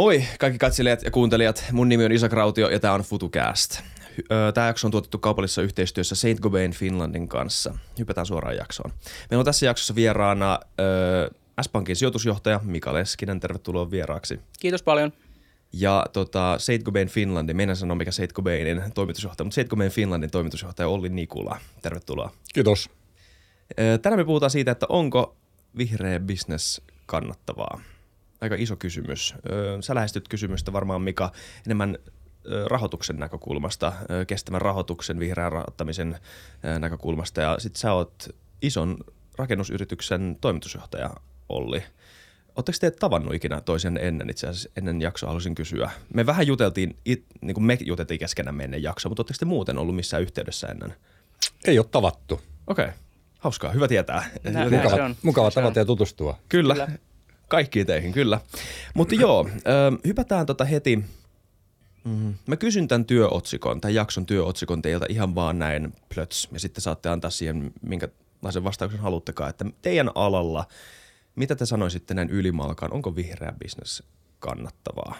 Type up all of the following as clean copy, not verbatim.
Moi kaikki katselijat ja kuuntelijat, mun nimi on Isak Rautio ja tää on Futucast. Tämä jakso on tuotettu kaupallisessa yhteistyössä Saint Gobain Finlandin kanssa. Hypätään suoraan jaksoon. Meillä on tässä jaksossa vieraana S-Pankin sijoitusjohtaja Mika Leskinen. Tervetuloa vieraaksi. Kiitos paljon. Ja Saint Gobain Finlandin, meidän sanoa mikä Saint Gobainin toimitusjohtaja, mutta Saint Gobain Finlandin toimitusjohtaja Olli Nikula. Tervetuloa. Kiitos. Tänään me puhutaan siitä, että onko vihreä business kannattavaa. Aika iso kysymys. Sä lähestyt kysymystä varmaan, Mika, enemmän rahoituksen näkökulmasta, kestävän rahoituksen, vihreän rahoittamisen näkökulmasta. Ja sit sä oot ison rakennusyrityksen toimitusjohtaja, Olli. Oletteko te tavannut ikinä toisianne ennen? Itse asiassa ennen jaksoa halusin kysyä. Me vähän juteltiin, niin kuin me juteltiin keskenämme ennen jaksoa, mutta oletteko te muuten ollut missään yhteydessä ennen? Ei ole tavattu. Okei. Okay. Hauskaa. Hyvä tietää. Mukava tavata ja tutustua. Kyllä. Kaikkiin teihin, kyllä. Mutta joo, hypätään heti. Mä kysyn tämän jakson työotsikon teiltä ihan vaan näin plöts. Ja sitten saatte antaa siihen, minkälaisen vastauksen haluttekaan, että teidän alalla, mitä te sanoisitte näin ylimalkaan, onko vihreä bisnes kannattavaa?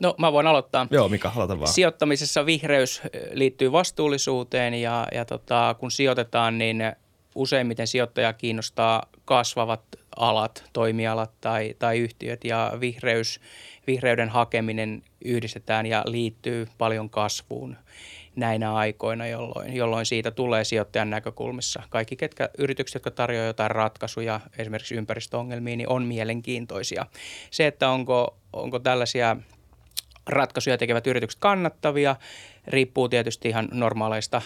No mä voin aloittaa. Joo, Mika, aloita vaan. Sijoittamisessa vihreys liittyy vastuullisuuteen ja kun sijoitetaan, niin useimmiten sijoittajaa kiinnostaa kasvavat alat, toimialat tai yhtiöt ja vihreyden hakeminen yhdistetään ja liittyy paljon kasvuun näinä aikoina, jolloin siitä tulee sijoittajan näkökulmissa. Kaikki yritykset, jotka tarjoavat jotain ratkaisuja esimerkiksi ympäristöongelmiin, niin on mielenkiintoisia. Se, että onko tällaisia ratkaisuja tekevät yritykset kannattavia, riippuu tietysti ihan normaaleista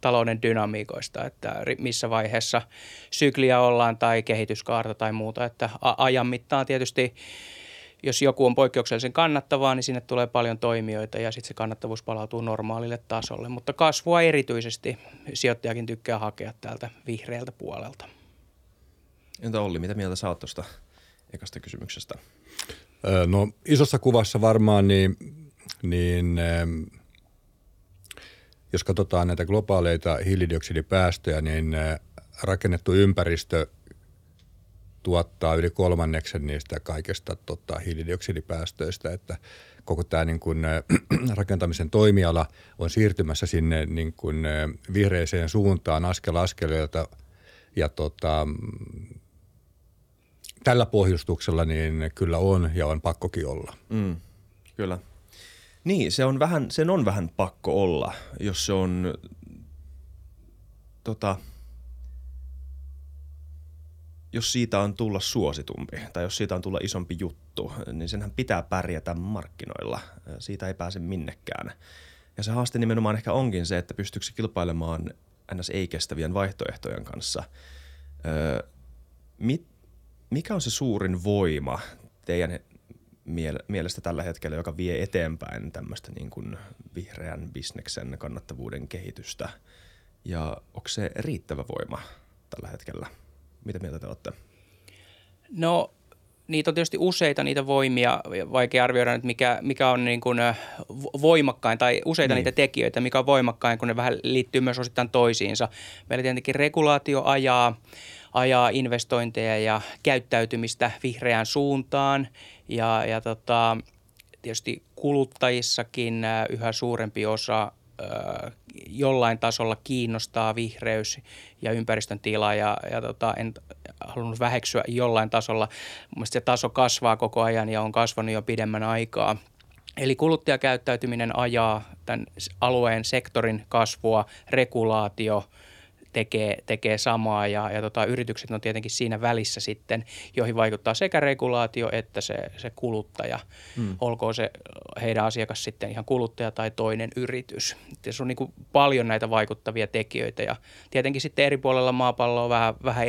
talouden dynamiikoista, että missä vaiheessa sykliä ollaan tai kehityskaarta tai muuta. Että ajan mittaan tietysti, jos joku on poikkeuksellisen kannattavaa, niin sinne tulee paljon toimijoita ja sitten se kannattavuus palautuu normaalille tasolle. Mutta kasvua erityisesti sijoittajakin tykkää hakea täältä vihreältä puolelta. Entä Olli, mitä mieltä sä oot tuosta ekasta kysymyksestä? No isossa kuvassa varmaan, jos katsotaan näitä globaaleita hiilidioksidipäästöjä, niin rakennettu ympäristö tuottaa yli 3% niistä kaikista hiilidioksidipäästöistä, että koko tämä rakentamisen toimiala on siirtymässä sinne vihreiseen suuntaan askel askeleelta ja tällä pohjustuksella niin kyllä on ja on pakkokin olla. Kyllä. Niin, sen on vähän pakko olla, jos se on jos siitä on tulla suositumpi tai jos siitä on tulla isompi juttu, niin senhän pitää pärjätä markkinoilla. Siitä ei pääse minnekään. Ja se haaste nimenomaan ehkä onkin se, että pystyykö se kilpailemaan ns. Ei-kestävien vaihtoehtojen kanssa. Mikä on se suurin voima teidän mielestä tällä hetkellä, joka vie eteenpäin tämmöistä vihreän bisneksen kannattavuuden kehitystä? Ja onko se riittävä voima tällä hetkellä? Mitä mieltä te olette? No niitä on tietysti useita niitä voimia. Vaikea arvioida nyt mikä on voimakkain tai useita niitä tekijöitä, mikä on voimakkain, kun ne vähän liittyy myös osittain toisiinsa. Meillä tietenkin regulaatio ajaa investointeja ja käyttäytymistä vihreään suuntaan ja tietysti kuluttajissakin yhä suurempi osa jollain tasolla kiinnostaa vihreys ja ympäristön tila ja en halunnut väheksyä jollain tasolla. Mielestäni se taso kasvaa koko ajan ja on kasvanut jo pidemmän aikaa. Eli kuluttajakäyttäytyminen ajaa tämän alueen sektorin kasvua, regulaatio tekee samaa ja yritykset on tietenkin siinä välissä sitten, joihin vaikuttaa sekä regulaatio että se kuluttaja, olkoon se heidän asiakas sitten ihan kuluttaja tai toinen yritys. Tässä on paljon näitä vaikuttavia tekijöitä ja tietenkin sitten eri puolella maapalloa vähän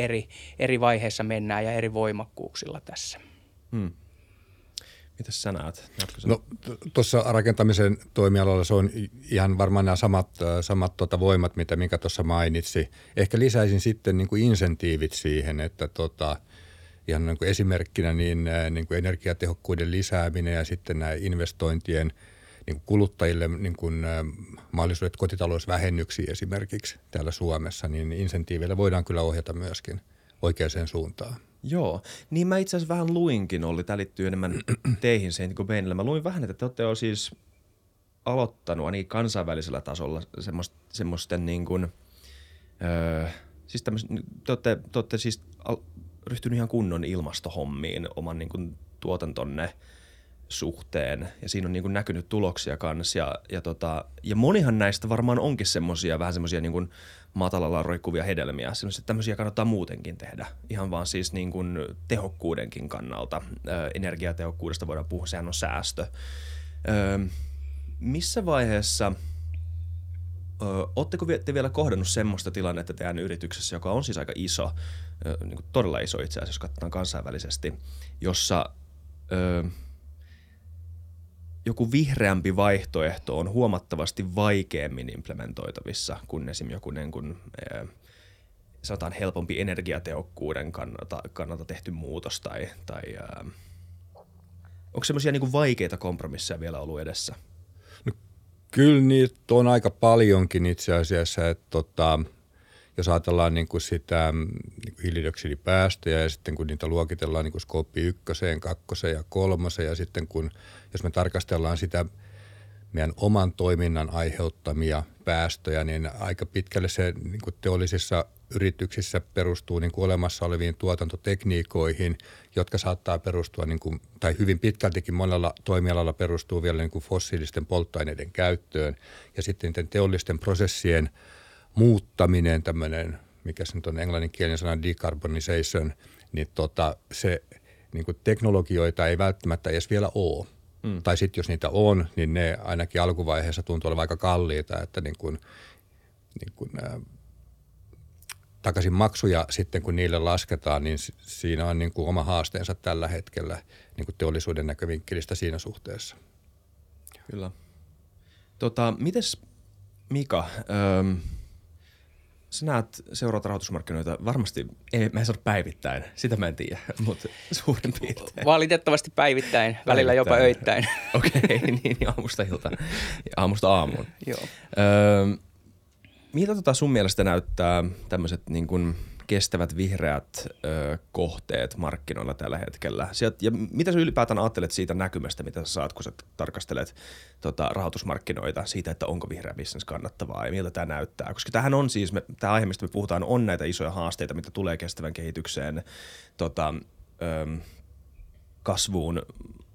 eri vaiheessa mennään ja eri voimakkuuksilla tässä. Mitäs sä näet? No tuossa rakentamisen toimialalla se on ihan varmaan nämä samat voimat, mitä Mika tuossa mainitsi. Ehkä lisäisin sitten insentiivit siihen, että ihan esimerkkinä niin energiatehokkuuden lisääminen ja sitten nämä investointien kuluttajille mahdollisuudet kotitalousvähennyksiin esimerkiksi täällä Suomessa, niin insentiiveillä voidaan kyllä ohjata myöskin oikeaan suuntaan. Joo, niin mä itse asiassa vähän luinkin, Olli, tämä liittyy enemmän teihin Saint Gobainille. Mä luin vähän, että te olette jo siis aloittanut ainakin kansainvälisellä tasolla semmoisten niin kuin, siis te olette siis ryhtynyt ihan kunnon ilmastohommiin oman niin kuin tuotantonne suhteen ja siinä on niin kuin näkynyt tuloksia kanssa ja monihan näistä varmaan onkin semmoisia vähän semmoisia niin kuin matalalla roikkuvia hedelmiä. Semmoisia, että tämmöisiä kannattaa muutenkin tehdä ihan vaan siis niin kuin tehokkuudenkin kannalta. Energiatehokkuudesta voidaan puhua, sehän on säästö. Missä vaiheessa, ootteko te vielä kohdannut semmoista tilannetta teidän yrityksessä, joka on siis aika iso, niin kuin todella iso itse asiassa, jos katsotaan kansainvälisesti, jossa joku vihreämpi vaihtoehto on huomattavasti vaikeammin implementoitavissa kuin esimerkiksi joku niin kuin, sanotaan helpompi energiatehokkuuden kannalta tehty muutos tai onko semmoisia niin kuin vaikeita kompromisseja vielä ollut edessä? No, kyllä niitä on aika paljonkin itse asiassa, että jos ajatellaan niin kuin sitä niin kuin hiilidioksidipäästöjä ja sitten kun niitä luokitellaan niin kuin skooppi 1, 2 ja 3 ja sitten kun jos me tarkastellaan sitä meidän oman toiminnan aiheuttamia päästöjä, niin aika pitkälle se niin kuin teollisissa yrityksissä perustuu niin kuin olemassa oleviin tuotantotekniikoihin, jotka saattaa perustua niin kuin, tai hyvin pitkältikin monella toimialalla perustuu vielä niin kuin fossiilisten polttoaineiden käyttöön ja sitten niiden teollisten prosessien muuttaminen, tämmöinen, mikä se nyt on englanninkielinen sana, decarbonization, niin se niin kuin teknologioita ei välttämättä edes vielä ole. Mm. Tai sitten jos niitä on, niin ne ainakin alkuvaiheessa tuntuu olevan aika kalliita, että niin kuin takaisin maksuja sitten kun niille lasketaan, niin siinä on niin kuin oma haasteensa tällä hetkellä niin kuin teollisuuden näkövinkkelistä siinä suhteessa. Kyllä. Mites Mika, sä näet, seuraat rahoitusmarkkinoita varmasti, mä en sano päivittäin, sitä mä en tiedä, mutta suurin piirtein. Valitettavasti päivittäin. Välillä jopa öittäin. Okei, niin aamusta iltaan, aamusta aamuun. Joo. Miltä sun mielestä näyttää tämmöiset niin kuin kestävät vihreät kohteet markkinoilla tällä hetkellä? Ja mitä sä ylipäätään ajattelet siitä näkymästä, mitä sä saat, kun sä tarkastelet rahoitusmarkkinoita siitä, että onko vihreä bisnes kannattavaa ja miltä tämä näyttää? Koska tämähän on siis, tämä aihe, mistä me puhutaan, on näitä isoja haasteita, mitä tulee kestävän kehitykseen, kasvuun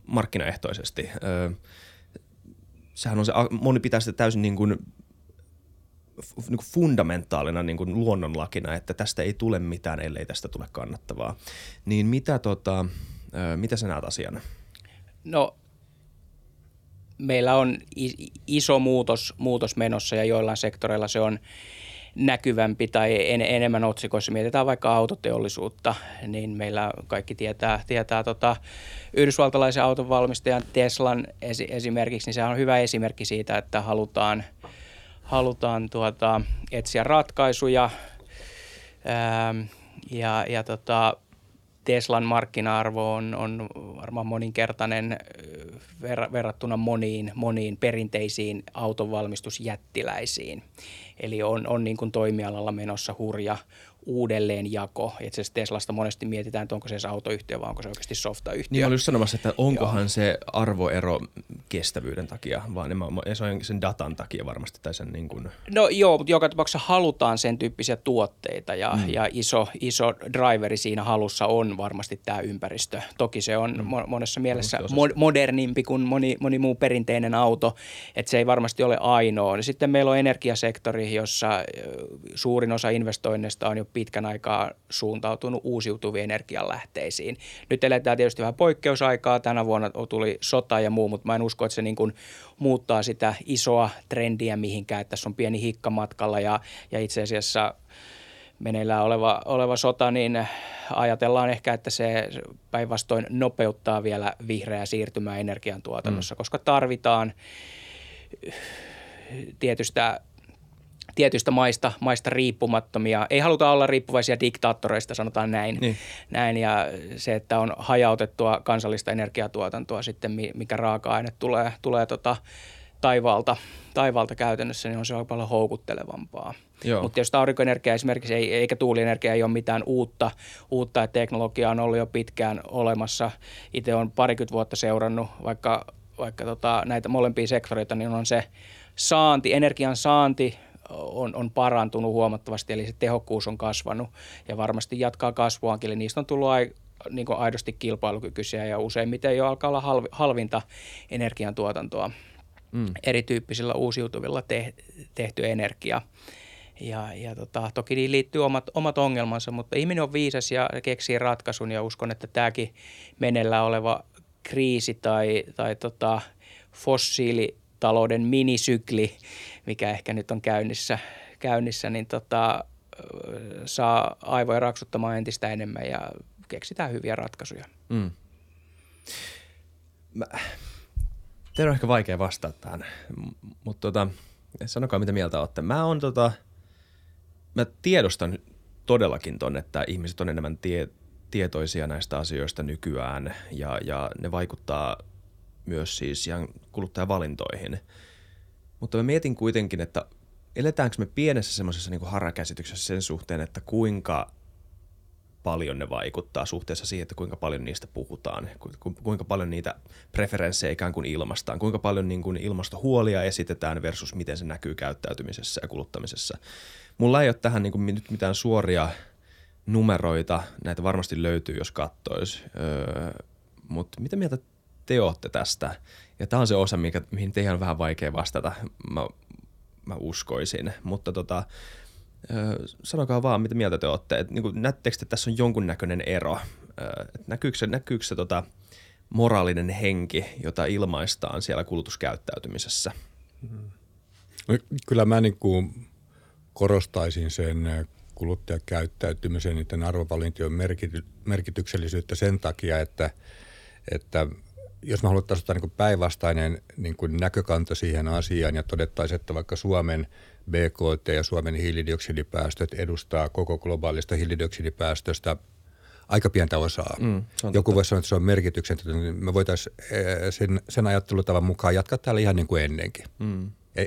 markkinaehtoisesti. Sehän on se, moni pitää sitä täysin niin kuin fundamentaalina niin kuin luonnonlakina, että tästä ei tule mitään, ellei tästä tule kannattavaa. Niin mitä sä näet asiana? No, meillä on iso muutos menossa ja joillain sektoreilla se on näkyvämpi tai enemmän otsikoissa. Mietitään vaikka autoteollisuutta, niin meillä kaikki tietää yhdysvaltalaisen autonvalmistajan Teslan esimerkiksi, niin se on hyvä esimerkki siitä, että halutaan etsiä ratkaisuja ja Teslan markkina-arvo on varmaan moninkertainen verrattuna moniin perinteisiin autonvalmistusjättiläisiin. Eli on niin kuin toimialalla menossa hurja uudelleenjako. Itse asiassa Teslasta monesti mietitään, että onko se edes autoyhtiö vai onko se oikeasti softayhtiö. Niin olin just sanomassa, että onkohan se arvoero kestävyyden takia, vaan sen datan takia varmasti. Tai sen niin kuin... No joo, mutta joka tapauksessa halutaan sen tyyppisiä tuotteita ja iso driveri siinä halussa on varmasti tämä ympäristö. Toki se on monessa mielessä modernimpi kuin moni muu perinteinen auto, että se ei varmasti ole ainoa. Sitten meillä on energiasektori, jossa suurin osa investoinneista on jo pitkän aikaa suuntautunut uusiutuviin energianlähteisiin. Nyt eletään tietysti vähän poikkeusaikaa. Tänä vuonna tuli sota ja muu, mutta mä en usko, että se niin kuin muuttaa sitä isoa trendiä mihinkään. Että tässä on pieni hikka matkalla ja itse asiassa meneillään oleva sota, niin ajatellaan ehkä, että se päinvastoin nopeuttaa vielä vihreää siirtymää energiantuotannossa, koska tarvitaan tietystä maista riippumattomia. Ei haluta olla riippuvaisia diktaattoreista, sanotaan näin. Niin. Näin ja se, että on hajautettua kansallista energiatuotantoa sitten, mikä raaka-aine tulee taivaalta käytännössä, niin on se paljon houkuttelevampaa. Mutta jos aurinkoenergia esimerkiksi eikä tuulienergia ei ole mitään uutta teknologiaa on ollut jo pitkään olemassa. Itse olen 20 vuotta seurannut vaikka näitä molempia sektoreita, niin on se energian saanti on parantunut huomattavasti, eli se tehokkuus on kasvanut ja varmasti jatkaa kasvuaankin, eli niistä on tullut niin kuin aidosti kilpailukykyisiä ja useimmiten jo alkaa olla halvinta energiantuotantoa erityyppisillä uusiutuvilla tehty energia. Ja toki niihin liittyy omat ongelmansa, mutta ihminen on viisas ja keksii ratkaisun ja uskon, että tämäkin meneillään oleva kriisi tai fossiilitalouden minisykli, mikä ehkä nyt on käynnissä niin saa aivoja raksuttamaan entistä enemmän ja keksitään hyviä ratkaisuja. Teillä on ehkä vaikea vastata tähän, mutta sanokaa mitä mieltä olette. Mä tiedostan todellakin ton, että ihmiset on enemmän tietoisia näistä asioista nykyään ja ne vaikuttaa myös siis ihan kuluttajavalintoihin. Mutta mä mietin kuitenkin, että eletäänkö me pienessä semmoisessa niin kuin harhakäsityksessä sen suhteen, että kuinka paljon ne vaikuttaa suhteessa siihen, että kuinka paljon niistä puhutaan, kuinka paljon niitä preferenssejä ikään kuin ilmaistaan, kuinka paljon niin kuin ilmastohuolia esitetään versus miten se näkyy käyttäytymisessä ja kuluttamisessa. Mulla ei ole tähän niin kuin nyt mitään suoria numeroita, näitä varmasti löytyy, jos katsoisi, mutta mitä mieltä te olette tästä? Ja tämä on se osa, mihin teidän on vähän vaikea vastata, mä uskoisin, mutta sanokaa vaan, mitä mieltä te olette. Et, niin näettekö, että tässä on jonkunnäköinen ero? Näkyykö se moraalinen henki, jota ilmaistaan siellä kulutuskäyttäytymisessä? Kyllä mä niin kuin korostaisin sen kuluttajakäyttäytymisen, niiden arvovalintojen merkityksellisyyttä sen takia, että jos me haluttaisiin ottaa niin kuin päinvastainen niin kuin näkökanta siihen asiaan ja todettaisiin, että vaikka Suomen BKT ja Suomen hiilidioksidipäästöt edustaa koko globaalista hiilidioksidipäästöstä aika pientä osaa. Joku voi sanoa, että se on merkityksetöntä, niin me voitaisiin sen ajattelutavan mukaan jatkaa täällä ihan niin kuin ennenkin.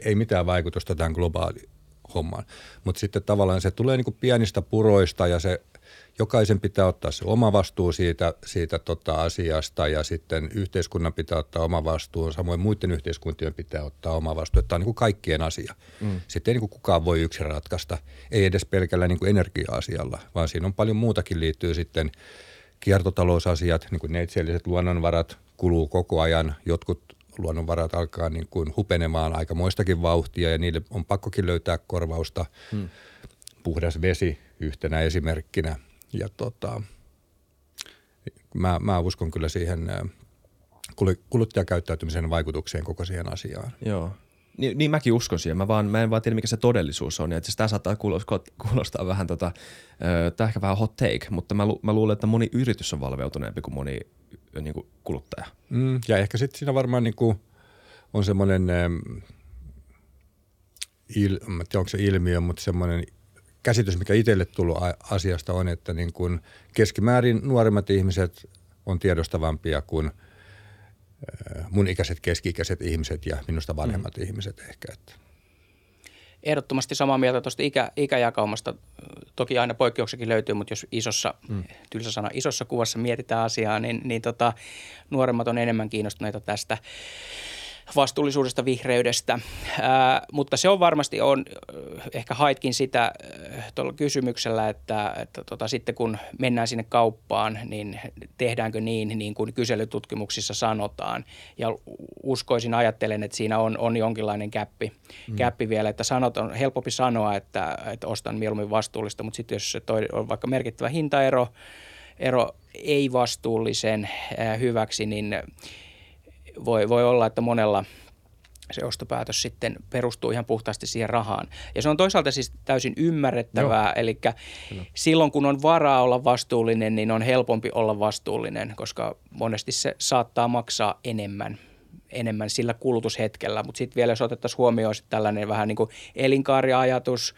Ei mitään vaikutusta tämän globaaliin hommaan, mutta sitten tavallaan se tulee niin kuin pienistä puroista ja se jokaisen pitää ottaa se oma vastuu siitä asiasta ja sitten yhteiskunnan pitää ottaa oma vastuu, samoin muiden yhteiskuntien pitää ottaa oma vastuu. Tämä on niin kuin kaikkien asia. Sitten ei niin kuin kukaan voi yksin ratkaista, ei edes pelkällä niin kuin energia-asialla, vaan siinä on paljon muutakin liittyy sitten kiertotalousasiat, niin kuin neitseelliset luonnonvarat kuluu koko ajan. Jotkut luonnonvarat alkaa niin kuin hupenemaan aikamoistakin vauhtia ja niille on pakkokin löytää korvausta. Puhdas vesi yhtenä esimerkkinä. Ja mä uskon kyllä siihen kuluttajakäyttäytymisen vaikutukseen koko siihen asiaan. Joo. Niin mäkin uskon siihen. Mä en vaan tiedä, mikä se todellisuus on. Ja itse asiassa tämä saattaa kuulostaa vähän, tämä ehkä vähän hot take, mutta mä luulen, että moni yritys on valveutuneempi kuin moni niin kuin kuluttaja. Ja ehkä sitten siinä varmaan niin kuin on semmoinen, mä tiedän, onko se ilmiö, mutta semmoinen käsitys, mikä itselle tullut asiasta on, että niin kun keskimäärin nuoremmat ihmiset on tiedostavampia kuin mun ikäiset, keski-ikäiset ihmiset ja minusta vanhemmat ihmiset ehkä. Ehdottomasti samaa mieltä tuosta ikäjakaumasta. Toki aina poikkeuksikin löytyy, mutta jos tylsä sana, isossa kuvassa mietitään asiaa, niin nuoremmat on enemmän kiinnostuneita tästä vastuullisuudesta, vihreydestä, mutta se on varmasti, ehkä haitkin sitä tuolla kysymyksellä, että sitten kun mennään sinne kauppaan, niin tehdäänkö niin kuin kyselytutkimuksissa sanotaan. Ja ajattelen, että siinä on jonkinlainen käppi vielä, että on helpompi sanoa, että ostan mieluummin vastuullista, mutta sitten jos on vaikka merkittävä hintaero ei vastuullisen hyväksi, niin voi olla, että monella se ostopäätös sitten perustuu ihan puhtaasti siihen rahaan. Ja se on toisaalta siis täysin ymmärrettävää, eli silloin kun on varaa olla vastuullinen, niin on helpompi olla vastuullinen, koska monesti se saattaa maksaa enemmän sillä kulutushetkellä. Mutta sitten vielä jos otettaisiin huomioon tällainen vähän niin kuin elinkaariajatus,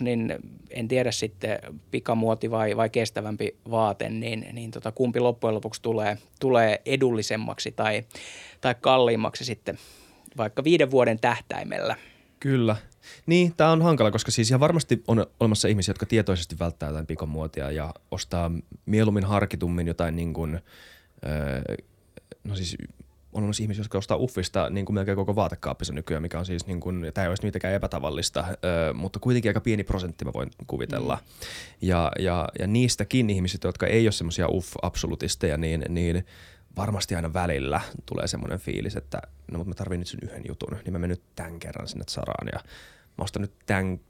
niin en tiedä sitten pikamuoti vai kestävämpi vaate, niin kumpi loppujen lopuksi tulee edullisemmaksi tai kalliimmaksi sitten vaikka 5 vuoden tähtäimellä. Kyllä. Niin, tämä on hankala, koska siis ihan varmasti on olemassa ihmisiä, jotka tietoisesti välttää jotain pikamuotia ja ostaa mieluummin harkitummin jotain niin kuin, no siis on olemassa ihmisiä, jotka ostaa Uffista niin kuin melkein koko vaatekaappissa nykyään, mikä on siis niin kuin, tämä ei olisi mitenkään epätavallista, mutta kuitenkin aika pieni prosentti mä voin kuvitella. Ja niistäkin ihmiset, jotka ei ole semmoisia uff-absolutisteja, niin varmasti aina välillä tulee semmoinen fiilis, että no mutta mä tarvin nyt sen yhden jutun, niin mä menen nyt tämän kerran sinne Saraan ja mä ostan nyt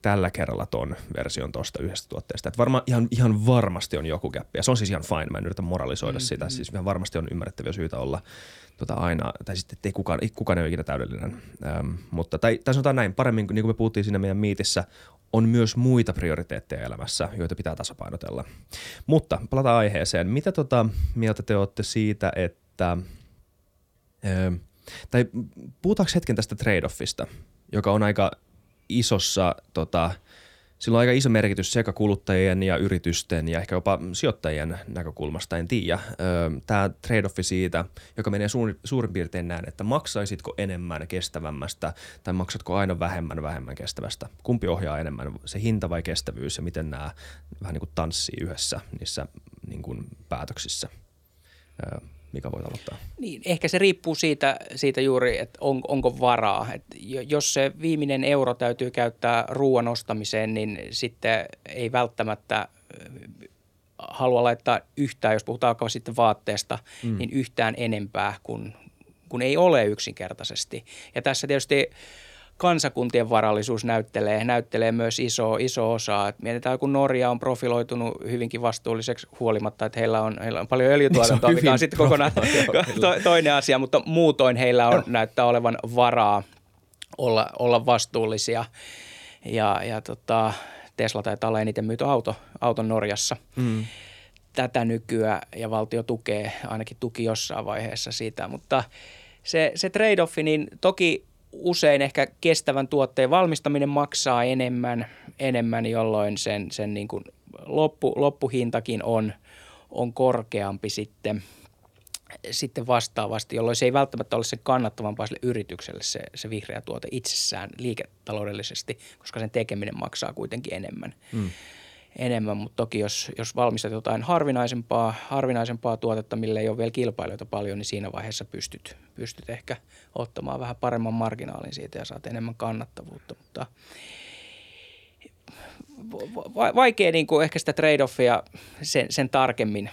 tällä kerralla ton version tosta yhdestä tuotteesta. Että ihan varmasti on joku gäppi ja se on siis ihan fine, mä en yritä moralisoida sitä. Siis ihan varmasti on ymmärrettäviä syitä olla aina, tai sitten ei kukaan ei ole ikinä täydellinen. Mutta tai sanotaan näin, paremmin niin kuin me puhuttiin siinä meidän miitissä, on myös muita prioriteetteja elämässä, joita pitää tasapainotella. Mutta palataan aiheeseen. Mitä mieltä te olette siitä, että tai puhutaanko hetken tästä trade-offista, joka on aika isossa, sillä on aika iso merkitys sekä kuluttajien ja yritysten ja ehkä jopa sijoittajien näkökulmasta, en tiedä. Tämä trade-offi siitä, joka menee suurin piirtein näin, että maksaisitko enemmän kestävämmästä tai maksatko aina vähemmän kestävästä. Kumpi ohjaa enemmän, se hinta vai kestävyys ja miten nämä vähän niin kuin tanssii yhdessä niissä niin kuin päätöksissä. Mika voit aloittaa? Niin, ehkä se riippuu siitä juuri, että onko varaa. Et jos se viimeinen euro täytyy käyttää ruoan ostamiseen, niin sitten ei välttämättä halua laittaa yhtään, jos puhutaan sitten vaatteesta, niin yhtään enempää kuin ei ole yksinkertaisesti. Ja tässä tietysti kansakuntien varallisuus näyttelee myös iso osa. Mietitään, kun Norja on profiloitunut hyvinkin vastuulliseksi huolimatta, että heillä on paljon öljytuotantoa, mikä on sitten kokonaan toinen asia, mutta muutoin heillä on, näyttää olevan varaa olla vastuullisia. Ja Tesla taitaa olla eniten myyty auto Norjassa. Tätä nykyään ja valtio tukee, ainakin tuki jossain vaiheessa sitä, mutta se trade-offi, niin toki usein ehkä kestävän tuotteen valmistaminen maksaa enemmän jolloin sen niin kuin loppuhintakin on korkeampi sitten vastaavasti, jolloin se ei välttämättä ole sen kannattavampaa sille yritykselle se vihreä tuote itsessään liiketaloudellisesti, koska sen tekeminen maksaa kuitenkin enemmän, mutta toki jos valmistat jotain harvinaisempaa tuotetta, millä ei ole vielä kilpailijoita paljon, niin siinä vaiheessa pystyt ehkä ottamaan vähän paremman marginaalin siitä ja saat enemmän kannattavuutta, mutta vaikea niin kuin ehkä sitä trade-offia sen tarkemmin.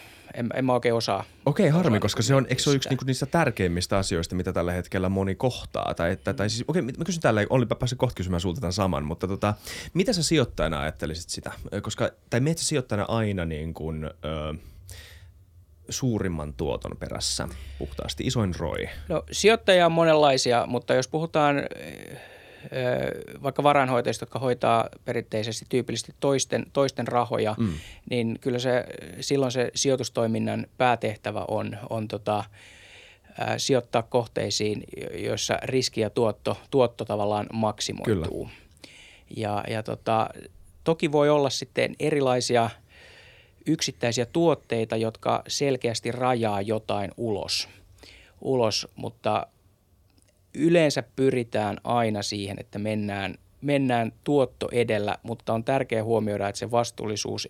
En mä oikein osaa. Okei, harmi, koska se on, eikö se ole yksi niistä tärkeimmistä asioista, mitä tällä hetkellä moni kohtaa? Tai siis, mä kysyn tällä, Ollipa päässyt kohta kysymään sulta tämän saman, mutta mitä sä sijoittajana ajattelisit sitä? Tai meet sä sijoittajana aina niin kuin suurimman tuoton perässä puhtaasti, isoin ROI? No, sijoittajia on monenlaisia, mutta jos puhutaan vaikka varainhoitajista, jotka hoitaa perinteisesti tyypillisesti toisten rahoja, niin kyllä silloin se sijoitustoiminnan päätehtävä on sijoittaa kohteisiin, joissa riski ja tuotto tavallaan maksimoituu. Kyllä. Ja toki voi olla sitten erilaisia yksittäisiä tuotteita, jotka selkeästi rajaa jotain ulos, mutta yleensä pyritään aina siihen, että mennään tuotto edellä, mutta on tärkeää huomioida, että se vastuullisuus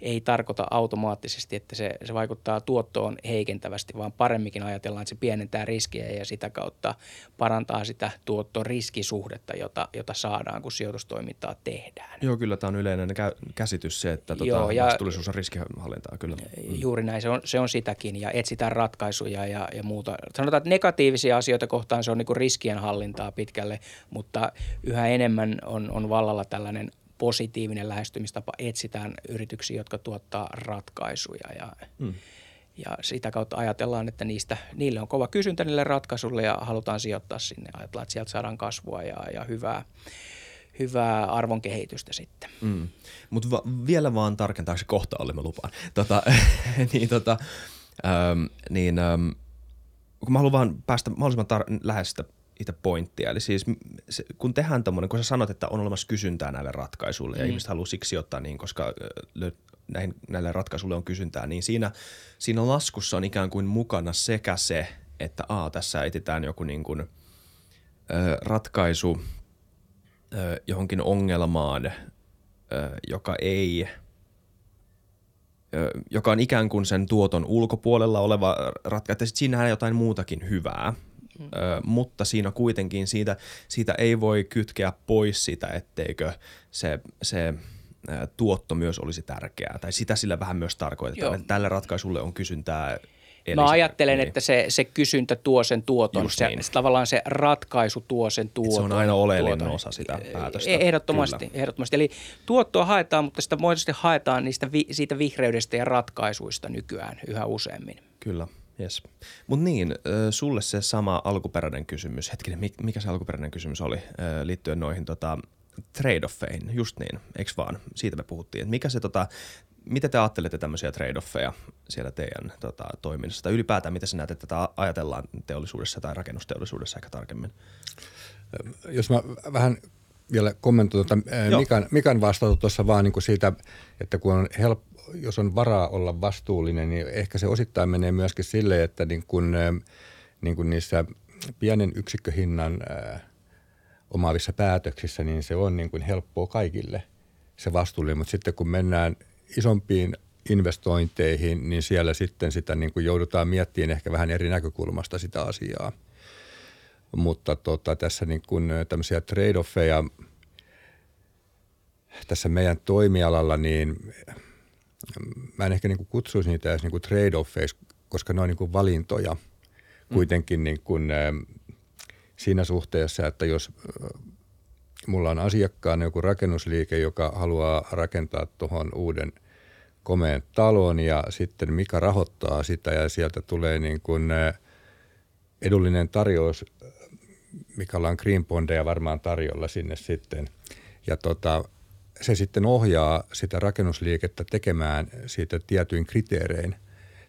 ei tarkoita automaattisesti, että se vaikuttaa tuottoon heikentävästi, vaan paremminkin ajatellaan, että se pienentää riskiä ja sitä kautta parantaa sitä tuottoriskisuhdetta, jota saadaan, kun sijoitustoimintaa tehdään. Joo, kyllä tämä on yleinen käsitys se, että vastuullisuus on riskihallintaa. Kyllä. Juuri näin, se on sitäkin ja etsitään ratkaisuja ja muuta. Sanotaan, että negatiivisia asioita kohtaan se on niin kuin riskien hallintaa pitkälle, mutta yhä enemmän on vallalla tällainen positiivinen lähestymistapa, etsitään yrityksiä, jotka tuottaa ratkaisuja ja sitä kautta ajatellaan, että niille on kova kysyntä niille ratkaisuille ja halutaan sijoittaa sinne. Ajatellaan, että sieltä saadaan kasvua ja hyvää arvonkehitystä sitten. Mutta vielä vaan tarkentaaksi kohta, Olli, mä lupaan. Kun mä haluan vaan päästä mahdollisimman lähes sitä itse pointtia. Eli siis kun tehdään tommoinen, kun sä sanot, että on olemassa kysyntää näille ratkaisuille ja ihmiset haluaa siksi ottaa niin, koska näille ratkaisuille on kysyntää, niin siinä laskussa on ikään kuin mukana sekä se, että tässä etsitään joku niin kuin, ratkaisu, johonkin ongelmaan, joka on ikään kuin sen tuoton ulkopuolella oleva ratkaisu. Sitten siinähän on jotain muutakin hyvää, mutta siinä kuitenkin siitä ei voi kytkeä pois sitä, etteikö se tuotto myös olisi tärkeää. Tai sitä sillä vähän myös tarkoitetaan, että tällä ratkaisulle on kysyntää. Mä ajattelen, että se kysyntä tuo sen tuoton. Niin. Se, tavallaan se ratkaisu tuo sen tuoton. Se on aina oleellinen osa sitä päätöstä. Ehdottomasti. Eli tuottoa haetaan, mutta sitä muodollisesti haetaan siitä vihreydestä ja ratkaisuista nykyään yhä useammin. Kyllä, yes. Mutta niin, sulle se sama alkuperäinen kysymys. Hetkinen, mikä se alkuperäinen kysymys oli liittyen noihin trade-offeihin? Just niin, eikö vaan? Siitä me puhuttiin. Että mikä se mitä te ajattelette tämmöisiä trade-offeja siellä teidän toiminnassa? Tai ylipäätään, mitä sä näet, että tätä ajatellaan teollisuudessa tai rakennusteollisuudessa ehkä tarkemmin? Jos mä vähän vielä kommentoin Mikan vastausta tuossa vaan niin kuin siitä, että kun on jos on varaa olla vastuullinen, niin ehkä se osittain menee myöskin silleen, että niin kuin niissä pienen yksikköhinnan omaavissa päätöksissä, niin se on niin kuin helppoa kaikille se vastuullinen, mutta sitten kun mennään isompiin investointeihin, niin siellä sitten sitä niin kuin joudutaan miettimään ehkä vähän eri näkökulmasta sitä asiaa. Mutta tässä niin kuin tämmöisiä trade-offeja tässä meidän toimialalla, niin mä en ehkä niin kuin kutsuisi niitä edes niin kuin trade-offeiksi, koska ne on niin kuin valintoja kuitenkin niin kuin siinä suhteessa, että jos mulla on asiakkaana joku rakennusliike, joka haluaa rakentaa tuohon uuden komeen talon ja sitten Mika rahoittaa sitä ja sieltä tulee niin kuin edullinen tarjous. Mikalla on green bondeja varmaan tarjolla sinne sitten ja se sitten ohjaa sitä rakennusliikettä tekemään siitä tietyin kriteerein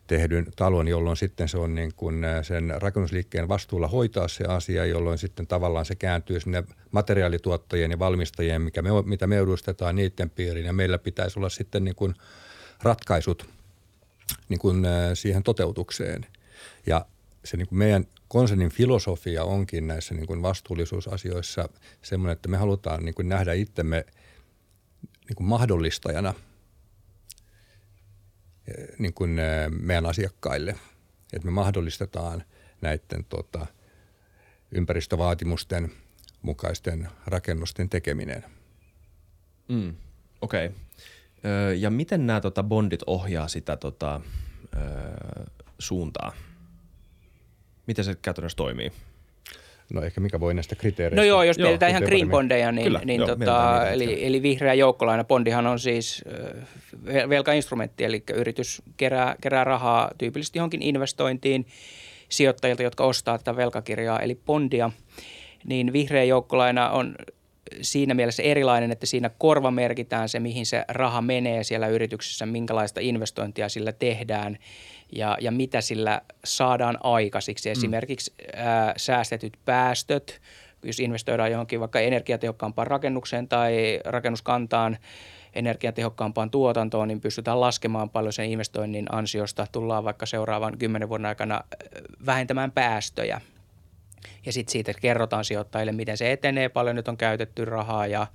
tehdyn talon, jolloin sitten se on niin kuin sen rakennusliikkeen vastuulla hoitaa se asia, jolloin sitten tavallaan se kääntyy sinne materiaalituottajien ja valmistajien, mitä me edustetaan niiden piiriin, ja meillä pitäisi olla sitten niin kuin ratkaisut niin kuin siihen toteutukseen. Ja se niin kuin meidän konsernin filosofia onkin näissä niin kuin vastuullisuusasioissa semmoinen, että me halutaan niin kuin nähdä itsemme niin kuin mahdollistajana niin kuin meidän asiakkaille, että me mahdollistetaan näiden ympäristövaatimusten mukaisten rakennusten tekeminen. Okei. Ja miten nämä bondit ohjaa sitä suuntaa? Miten se käytännössä toimii? No ehkä mikä voi näistä kriteereistä. No joo, jos mietitään ihan green bondeja, eli vihreä joukkolaina. Bondihan on siis velkainstrumentti, eli yritys kerää rahaa tyypillisesti johonkin investointiin sijoittajilta, jotka ostaa tätä velkakirjaa, eli bondia. Niin vihreä joukkolaina on siinä mielessä erilainen, että siinä korvamerkitään se, mihin se raha menee siellä yrityksessä, minkälaista investointia sillä tehdään ja mitä sillä saadaan aikaisiksi. Esimerkiksi säästetyt päästöt, jos investoidaan johonkin vaikka energiatehokkaampaan rakennukseen tai rakennuskantaan, energiatehokkaampaan tuotantoon, niin pystytään laskemaan paljon sen investoinnin ansiosta. Tullaan vaikka seuraavan 10 vuoden aikana vähentämään päästöjä. Ja sitten siitä kerrotaan sijoittajille, miten se etenee, paljon nyt on käytetty rahaa ja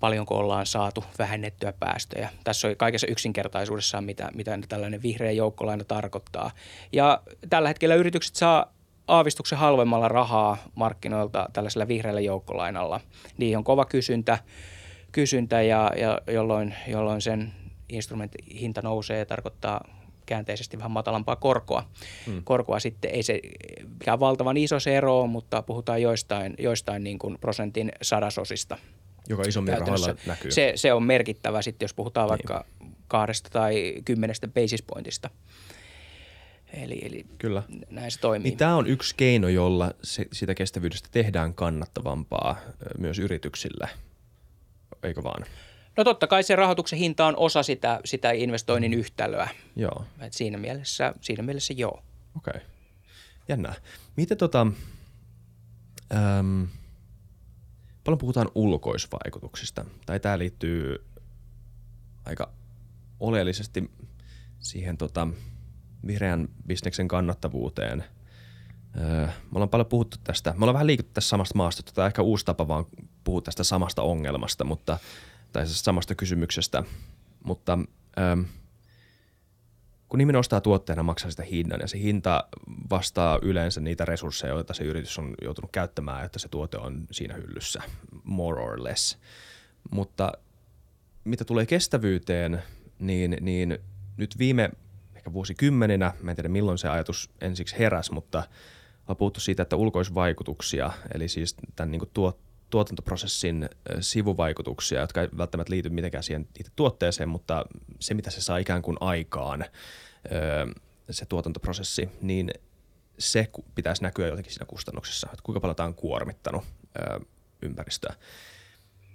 paljonko ollaan saatu vähennettyä päästöjä. Tässä on kaikessa yksinkertaisuudessaan, mitä tällainen vihreä joukkolaina tarkoittaa. Ja tällä hetkellä yritykset saa aavistuksen halvemmalla rahaa markkinoilta tällaisella vihreällä joukkolainalla. Niihin on kova kysyntä ja jolloin sen instrumentin hinta nousee ja tarkoittaa käänteisesti vähän matalampaa korkoa sitten. Ei se mikään valtavan iso se ero on, mutta puhutaan joistain niin kuin prosentin sadasosista. Joka isommilla rahoilla näkyy. Se on merkittävä sitten, jos puhutaan vaikka 2 tai 10 basis pointista. Eli kyllä. Näin se toimii. Niin tämä on yksi keino, jolla sitä kestävyydestä tehdään kannattavampaa myös yrityksille, eikö vaan? No totta kai se rahoituksen hinta on osa sitä investoinnin yhtälöä. Joo. Et siinä mielessä joo. Okei. Jännää. Miten paljon puhutaan ulkoisvaikutuksista, tai tämä liittyy aika oleellisesti siihen vihreän bisneksen kannattavuuteen Me ollaan paljon puhuttu tästä. Me ollaan vähän liikuttu tästä samasta maastosta. Tämä on ehkä uusi tapa vaan puhua tästä samasta ongelmasta mutta, tai samasta kysymyksestä. Mutta kun ihminen ostaa tuotteena, maksaa sitä hinnan ja se hinta vastaa yleensä niitä resursseja, joita se yritys on joutunut käyttämään, että se tuote on siinä hyllyssä, more or less. Mutta mitä tulee kestävyyteen, niin nyt viime ehkä vuosikymmeninä, mä en tiedä milloin se ajatus ensiksi heräsi, mutta on puhuttu siitä, että ulkoisvaikutuksia, eli siis tämän niin kuin tuotantoprosessin sivuvaikutuksia, jotka ei välttämättä liity mitenkään siihen itse tuotteeseen, mutta se mitä se saa ikään kuin aikaan, se tuotantoprosessi, niin se pitäisi näkyä jotenkin siinä kustannuksessa, että kuinka paljon tämä on kuormittanut ympäristöä.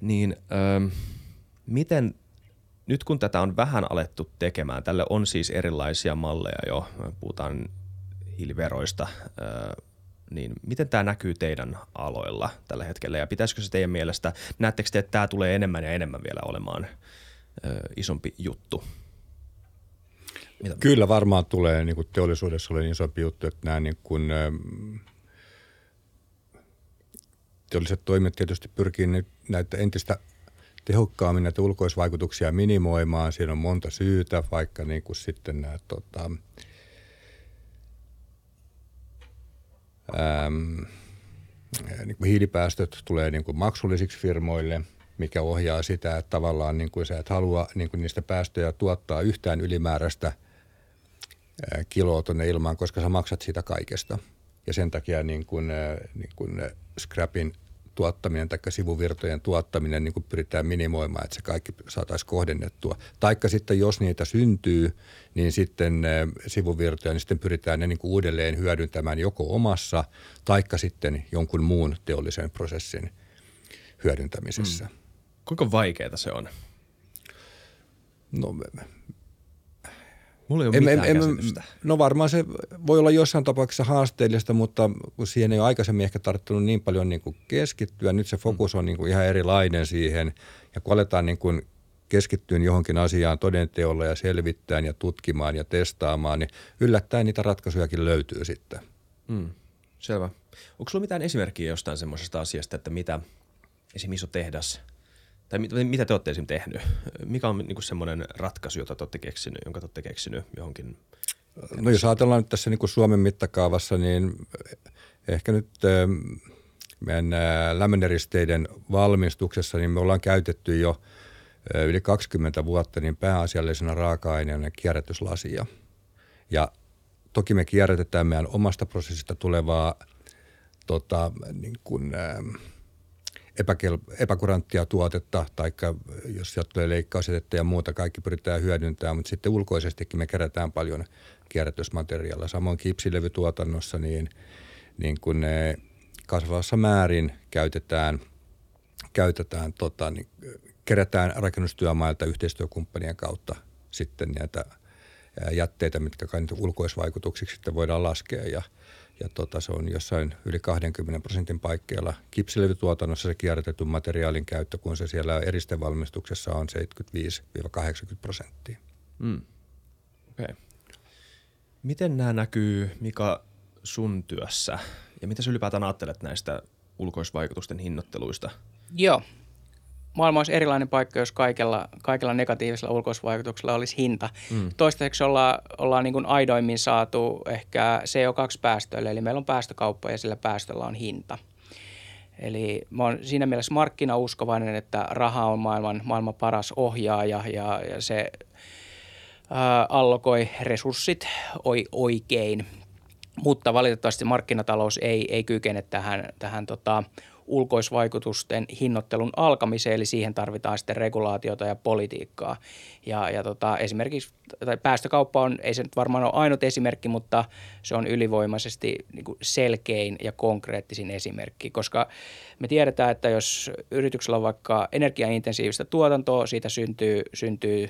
Niin miten nyt kun tätä on vähän alettu tekemään, tälle on siis erilaisia malleja jo, puhutaan hiiliveroista, niin miten tämä näkyy teidän aloilla tällä hetkellä ja pitäisikö se teidän mielestä, näettekö te, että tämä tulee enemmän ja enemmän vielä olemaan isompi juttu? Kyllä varmaan tulee, niin kuin teollisuudessa oli isompi juttu, että nämä niin kuin, teolliset toimijat tietysti pyrkii näitä entistä tehokkaammin näitä ulkoisvaikutuksia minimoimaan. Siinä on monta syytä, vaikka niin kuin sitten nämä niin kuin hiilipäästöt tulee niin kuin maksullisiksi firmoille, mikä ohjaa sitä, että tavallaan niin kuin sä et halua niin kuin niistä päästöjä tuottaa yhtään ylimääräistä kiloa tuonne ilmaan, koska sä maksat siitä kaikesta. Ja sen takia niin kuin scrapin tuottaminen tai sivuvirtojen tuottaminen niin kuin pyritään minimoimaan, että se kaikki saataisiin kohdennettua. Taikka sitten jos niitä syntyy, niin sitten sivuvirtoja, niin sitten pyritään ne niin kuin uudelleen hyödyntämään joko omassa taikka sitten jonkun muun teollisen prosessin hyödyntämisessä. Mm. Kuinka vaikeaa se on? No mulla ei ole mitään käsitystä. No varmaan se voi olla jossain tapauksessa haasteellista, mutta siihen ei ole aikaisemmin ehkä tarttunut niin paljon niin kuin keskittyä. Nyt se fokus on niin kuin ihan erilainen siihen ja kun aletaan niin kuin keskittyä johonkin asiaan todenteolla ja selvittämään ja tutkimaan ja testaamaan, niin yllättäen niitä ratkaisujakin löytyy sitten. Mm, selvä. Onko sulla mitään esimerkkiä jostain semmoisesta asiasta, että mitä esimerkiksi iso tehdas tai mitä te olette esimerkiksi tehnyt? Mikä on niin kuin semmoinen ratkaisu, jota te olette keksinyt, jonka te olette keksinyt johonkin? No jos ajatellaan nyt tässä niin kuin Suomen mittakaavassa, niin ehkä nyt meidän lämmöneristeiden valmistuksessa, niin me ollaan käytetty jo yli 20 vuotta niin pääasiallisena raaka-aineena kierrätyslasia. Ja toki me kierrätetään meidän omasta prosessista tulevaa niin kuin, epäkuranttia tuotetta, tai jos sieltä tulee leikkausjätettä ja muuta, kaikki pyritään hyödyntämään, mutta sitten ulkoisestikin me kerätään paljon kierrätysmateriaalia. Samoin kipsilevytuotannossa niin kun kasvavassa määrin kerätään rakennustyömailta yhteistyökumppanien kautta sitten näitä jätteitä, mitkä kai nyt ulkoisvaikutuksiksi sitten voidaan laskea ja se on jossain yli 20% paikkeilla. Kipsilevytuotannossa se kierrätetyn materiaalin käyttö, kun se siellä eristevalmistuksessa on 75-80%. Mm. Okay. Miten nämä näkyy, Mika, sun työssä? Ja mitä sä ylipäätään ajattelet näistä ulkoisvaikutusten hinnoitteluista? Joo. Maailma olisi erilainen paikka, jos kaikella negatiivisella ulkoisvaikutuksella olisi hinta. Mm. Toistaiseksi ollaan niin kuin aidoimmin saatu ehkä CO2-päästöille, eli meillä on päästökauppa ja sillä päästöllä on hinta. Eli mä oon siinä mielessä markkinauskovainen, että raha on maailman paras ohjaaja ja se allokoi resurssit oikein. Mutta valitettavasti markkinatalous ei kykene tähän ulkoisvaikutusten hinnoittelun alkamiseen, eli siihen tarvitaan sitten regulaatiota ja politiikkaa. Ja esimerkiksi tai päästökauppa on, ei se nyt varmaan ole ainut esimerkki, mutta se on ylivoimaisesti niin kuin selkein ja konkreettisin esimerkki, koska me tiedetään, että jos yrityksellä on vaikka energiaintensiivistä tuotantoa, siitä syntyy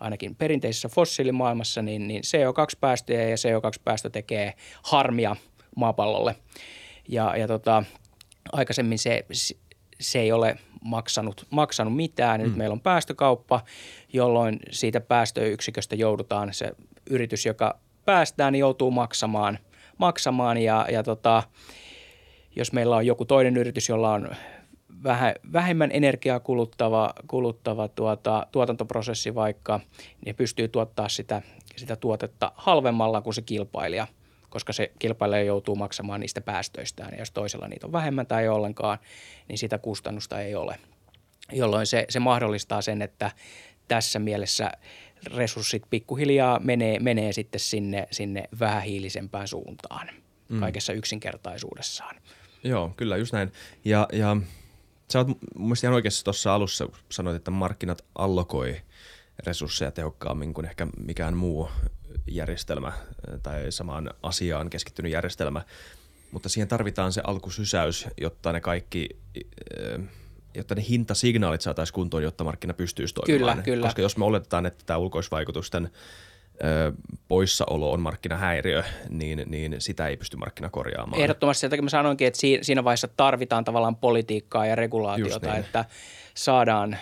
ainakin perinteisessä fossiilimaailmassa, niin CO2-päästöjä ja CO2-päästö tekee harmia maapallolle. Ja aikaisemmin se ei ole maksanut mitään. Nyt meillä on päästökauppa, jolloin siitä päästöyksiköstä joudutaan se yritys, joka päästää, niin joutuu maksamaan maksamaan ja jos meillä on joku toinen yritys, jolla on vähemmän energiaa kuluttava tuotantoprosessi vaikka, niin pystyy tuottaa sitä tuotetta halvemmalla kuin se kilpailija, koska se kilpailija joutuu maksamaan niistä päästöistään. Ja jos toisella niitä on vähemmän tai ei ollenkaan, niin sitä kustannusta ei ole, jolloin se mahdollistaa sen, että tässä mielessä resurssit pikkuhiljaa menee sitten sinne vähähiilisempään suuntaan kaikessa yksinkertaisuudessaan. Joo, kyllä just näin. Ja sä oot mun mielestä ihan oikeassa tuossa alussa, kun sanoit, että markkinat allokoi resursseja tehokkaammin kuin ehkä mikään muu järjestelmä tai samaan asiaan keskittynyt järjestelmä, mutta siihen tarvitaan se alkusysäys, jotta ne kaikki... jotta ne hintasignaalit saataisiin kuntoon, jotta markkina pystyisi toimimaan. Kyllä. Koska jos me oletetaan, että tämä ulkoisvaikutusten poissaolo on markkinahäiriö, niin sitä ei pysty markkina korjaamaan. Ehdottomasti sen takia mä sanoinkin, että siinä vaiheessa tarvitaan tavallaan politiikkaa ja regulaatiota, niin, että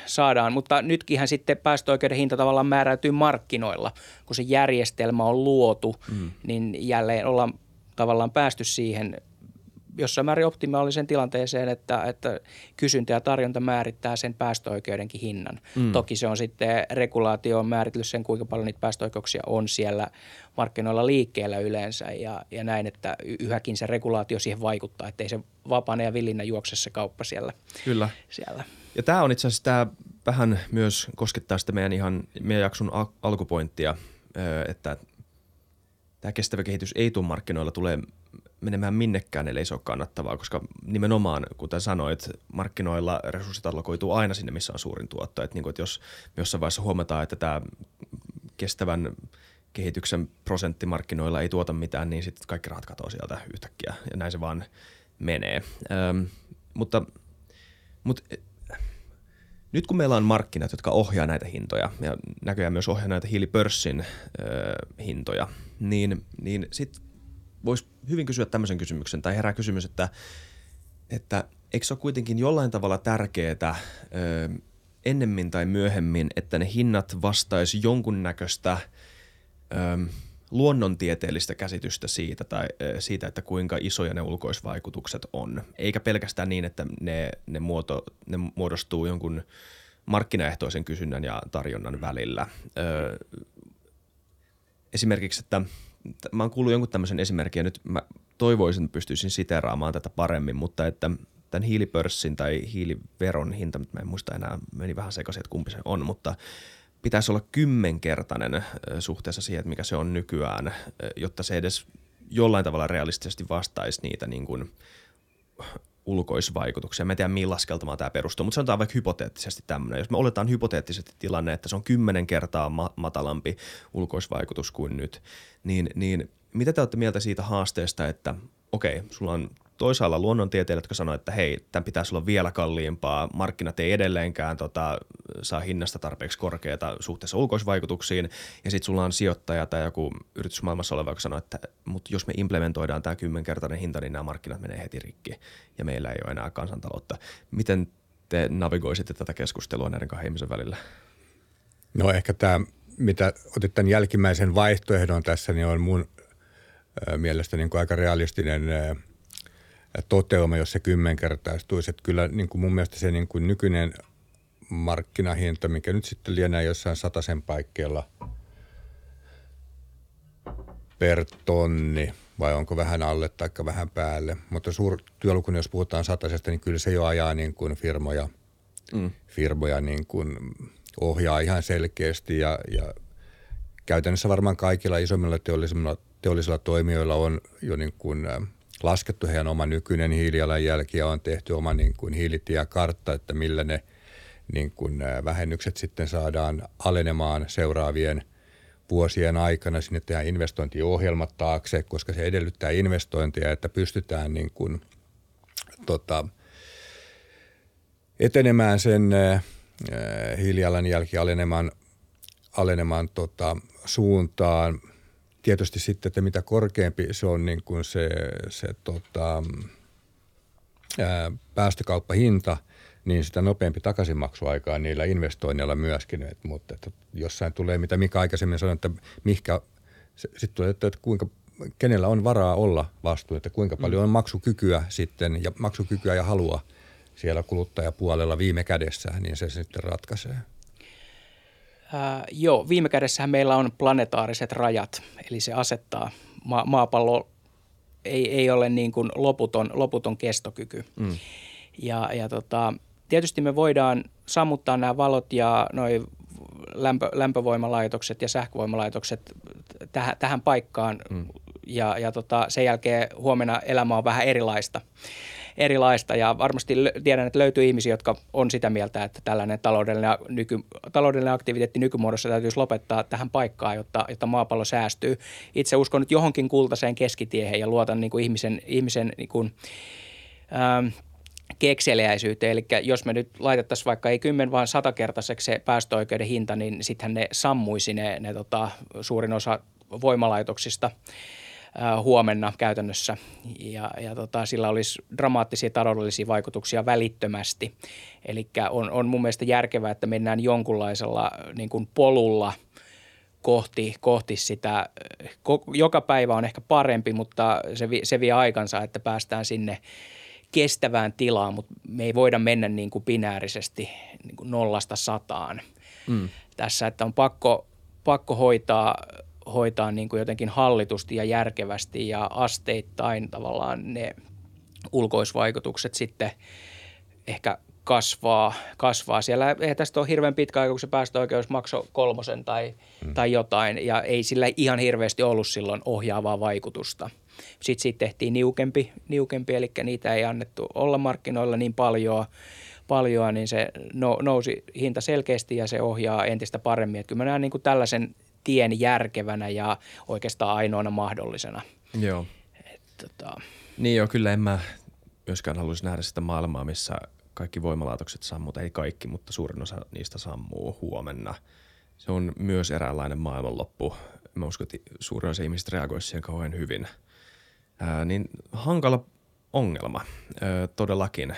saadaan. Mutta nytkinhän sitten päästöoikeuden hinta tavallaan määräytyy markkinoilla. Kun se järjestelmä on luotu, niin jälleen ollaan tavallaan päästy siihen jossain määrin optimaaliseen tilanteeseen, että kysyntä ja tarjonta määrittää sen päästöoikeudenkin hinnan. Toki se on sitten regulaatio on määritellyt sen, kuinka paljon niitä päästöoikeuksia on siellä markkinoilla liikkeellä yleensä ja näin, että yhäkin se regulaatio siihen vaikuttaa, ettei se vapaana ja villinä juokse se kauppa siellä. Kyllä. Siellä. Ja tämä on itse asiassa, tämä vähän myös koskettaa sitä meidän jakson alkupointtia, että tämä kestävä kehitys ei tule markkinoilla menemään minnekään, ellei se ole kannattavaa, koska nimenomaan, kuten sanoit, markkinoilla resurssit allokoituu aina sinne, missä on suurin tuotto. Että jos jossain vaiheessa huomataan, että tämä kestävän kehityksen prosentti markkinoilla ei tuota mitään, niin sitten kaikki rahat katoaa sieltä yhtäkkiä ja näin se vaan menee. Mutta nyt kun meillä on markkinat, jotka ohjaa näitä hintoja ja näköjään myös ohjaa näitä hiilipörssin hintoja, niin sitten voisi hyvin kysyä tämmöisen kysymyksen, tai herää kysymys, että eikö se ole kuitenkin jollain tavalla tärkeää ennemmin tai myöhemmin, että ne hinnat vastaisi jonkunnäköistä luonnontieteellistä käsitystä siitä, että kuinka isoja ne ulkoisvaikutukset on. Eikä pelkästään niin, että ne muodostuu jonkun markkinaehtoisen kysynnän ja tarjonnan välillä. Esimerkiksi, että mä oon kuullut jonkun tämmöisen esimerkin ja nyt mä toivoisin, että pystyisin siteeraamaan tätä paremmin, mutta että tämän hiilipörssin tai hiiliveron hinta, mutta mä en muista enää, meni vähän sekaisin, että kumpi se on, mutta pitäisi olla 10-kertainen suhteessa siihen, että mikä se on nykyään, jotta se edes jollain tavalla realistisesti vastaisi niitä niin kuin ulkoisvaikutuksia. Mä en tiedä, mihin laskeltamaan tämä perustuu, mutta sanotaan vaikka hypoteettisesti tämmöinen. Jos me oletaan hypoteettisesti tilanne, että se on 10 kertaa matalampi ulkoisvaikutus kuin nyt, niin mitä te olette mieltä siitä haasteesta, että okei, sulla on toisaalla luonnontieteilijät, jotka sanoo, että hei, tämän pitäisi olla vielä kalliimpaa, markkinat ei edelleenkään saa hinnasta tarpeeksi korkeata suhteessa ulkoisvaikutuksiin, ja sitten sulla on sijoittaja tai joku yritysmaailmassa oleva, joka sanoo, että mut jos me implementoidaan tämä 10-kertainen hinta, niin nämä markkinat menee heti rikki, ja meillä ei ole enää kansantaloutta. Miten te navigoisitte tätä keskustelua näiden kahden ihmisen välillä? No ehkä tämä, mitä otit tämän jälkimmäisen vaihtoehdon tässä, niin on mun mielestäni niin kuin aika realistinen toteuma, jos se 10-kertaistuisi. Että kyllä niin kuin mun mielestä se niin kuin nykyinen markkinahinta, mikä nyt sitten lienee jossain 100 paikkeilla per tonni, vai onko vähän alle tai vähän päälle. Mutta suurtyölukuna, jos puhutaan 100, niin kyllä se jo ajaa niin kuin firmoja niin kuin ohjaa ihan selkeästi. Ja käytännössä varmaan kaikilla isommilla teollisilla toimijoilla on jo niin kuin laskettu heidän oma nykyinen hiilijalanjälki ja on tehty oma niin kuin hiilitiekartta, että millä ne niin kuin vähennykset sitten saadaan alenemaan seuraavien vuosien aikana. Sinne tehdään investointiohjelmat taakse, koska se edellyttää investointia, että pystytään niin kuin, etenemään sen hiilijalanjälki alenemaan suuntaan. Tietysti sitten, että mitä korkeampi se on niin kuin se päästökauppahinta, niin sitä nopeampi takaisinmaksuaikaa niillä investoinneilla myöskin. Mutta jossain tulee, mitä Mika aikaisemmin sanoi, että kuinka kenellä on varaa olla vastuu, että kuinka paljon on maksukykyä sitten ja maksukykyä ja halua siellä kuluttajapuolella viime kädessä, niin se sitten ratkaisee. Joo, viime kädessähän meillä on planetaariset rajat, eli se asettaa maapallo ei ole niin kuin loputon kestokyky. Mm. Ja tietysti me voidaan sammuttaa nämä valot ja noi lämpövoimalaitokset ja sähkövoimalaitokset tähän paikkaan ja sen jälkeen huomenna elämä on vähän erilaista ja varmasti tiedän, että löytyy ihmisiä, jotka on sitä mieltä, että tällainen taloudellinen aktiviteetti nykymuodossa täytyisi lopettaa tähän paikkaan, jotta maapallo säästyy. Itse uskon nyt johonkin kultaiseen keskitiehen ja luotan niin kuin ihmisen niin kuin, kekseliäisyyteen. Eli jos me nyt laitettaisiin vaikka ei 10 vaan 100-kertaiseksi se päästöoikeuden hinta, niin sittenhän ne sammuisi ne suurin osa voimalaitoksista huomenna käytännössä ja sillä olisi dramaattisia taloudellisia vaikutuksia välittömästi. Eli on mun mielestä järkevää, että mennään jonkunlaisella niin kuin polulla kohti sitä. Joka päivä on ehkä parempi, mutta se vie aikansa, että päästään sinne kestävään tilaan, mutta me ei voida mennä niin kuin binäärisesti niin kuin 0-100 tässä, että on pakko hoitaa niin kuin jotenkin hallitusti ja järkevästi ja asteittain tavallaan ne ulkoisvaikutukset sitten ehkä kasvaa. Siellä ei tästä ole hirveän pitkä aika, kun se päästöoikeus maksoi 3 tai jotain ja ei sillä ihan hirveästi ollut silloin ohjaavaa vaikutusta. Sitten siitä tehtiin niukempi, eli niitä ei annettu olla markkinoilla niin paljon, niin se nousi hinta selkeästi ja se ohjaa entistä paremmin. Että kyllä mä näen niin kuin tällaisen tien järkevänä ja oikeastaan ainoana mahdollisena. Joo. Niin joo, kyllä en mä myöskään haluaisi nähdä sitä maailmaa, missä kaikki voimalaitokset sammuu, ei kaikki, mutta suurin osa niistä sammuu huomenna. Se on myös eräänlainen maailmanloppu. Mä uskon, että suurin osa ihmisistä reagoisi siihen kauhean hyvin. Niin hankala ongelma todellakin.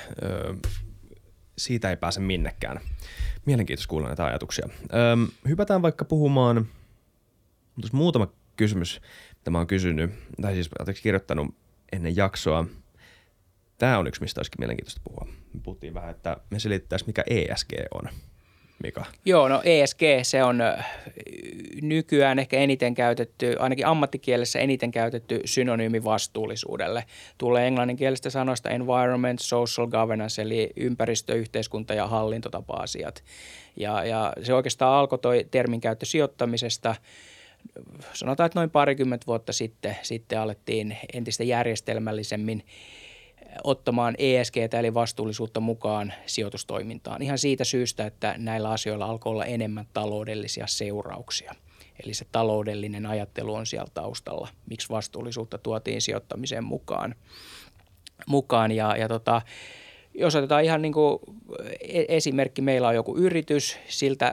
Siitä ei pääse minnekään. Mielenkiintoista kuulla näitä ajatuksia. Hypätään vaikka puhumaan. Tuossa muutama kysymys, mitä mä oon kysynyt, tai siis kirjoittanut ennen jaksoa. Tämä on yksi, mistä olisikin mielenkiintoista puhua. Me puhuttiin vähän, että me selittäisiin, mikä ESG on. Mika. Joo, no ESG, se on nykyään ehkä eniten käytetty, ainakin ammattikielessä eniten käytetty synonyymi vastuullisuudelle. Tulee englanninkielistä sanoista environment, social governance, eli ympäristö, yhteiskunta ja hallintotapa-asiat. Ja se oikeastaan alkoi toi termin käyttö sijoittamisesta. Sanotaan, että noin 20 vuotta sitten alettiin entistä järjestelmällisemmin ottamaan ESG:tä eli vastuullisuutta mukaan sijoitustoimintaan. Ihan siitä syystä, että näillä asioilla alkoi olla enemmän taloudellisia seurauksia. Eli se taloudellinen ajattelu on siellä taustalla, miksi vastuullisuutta tuotiin sijoittamiseen mukaan. Jos otetaan ihan niin kuin esimerkki, meillä on joku yritys,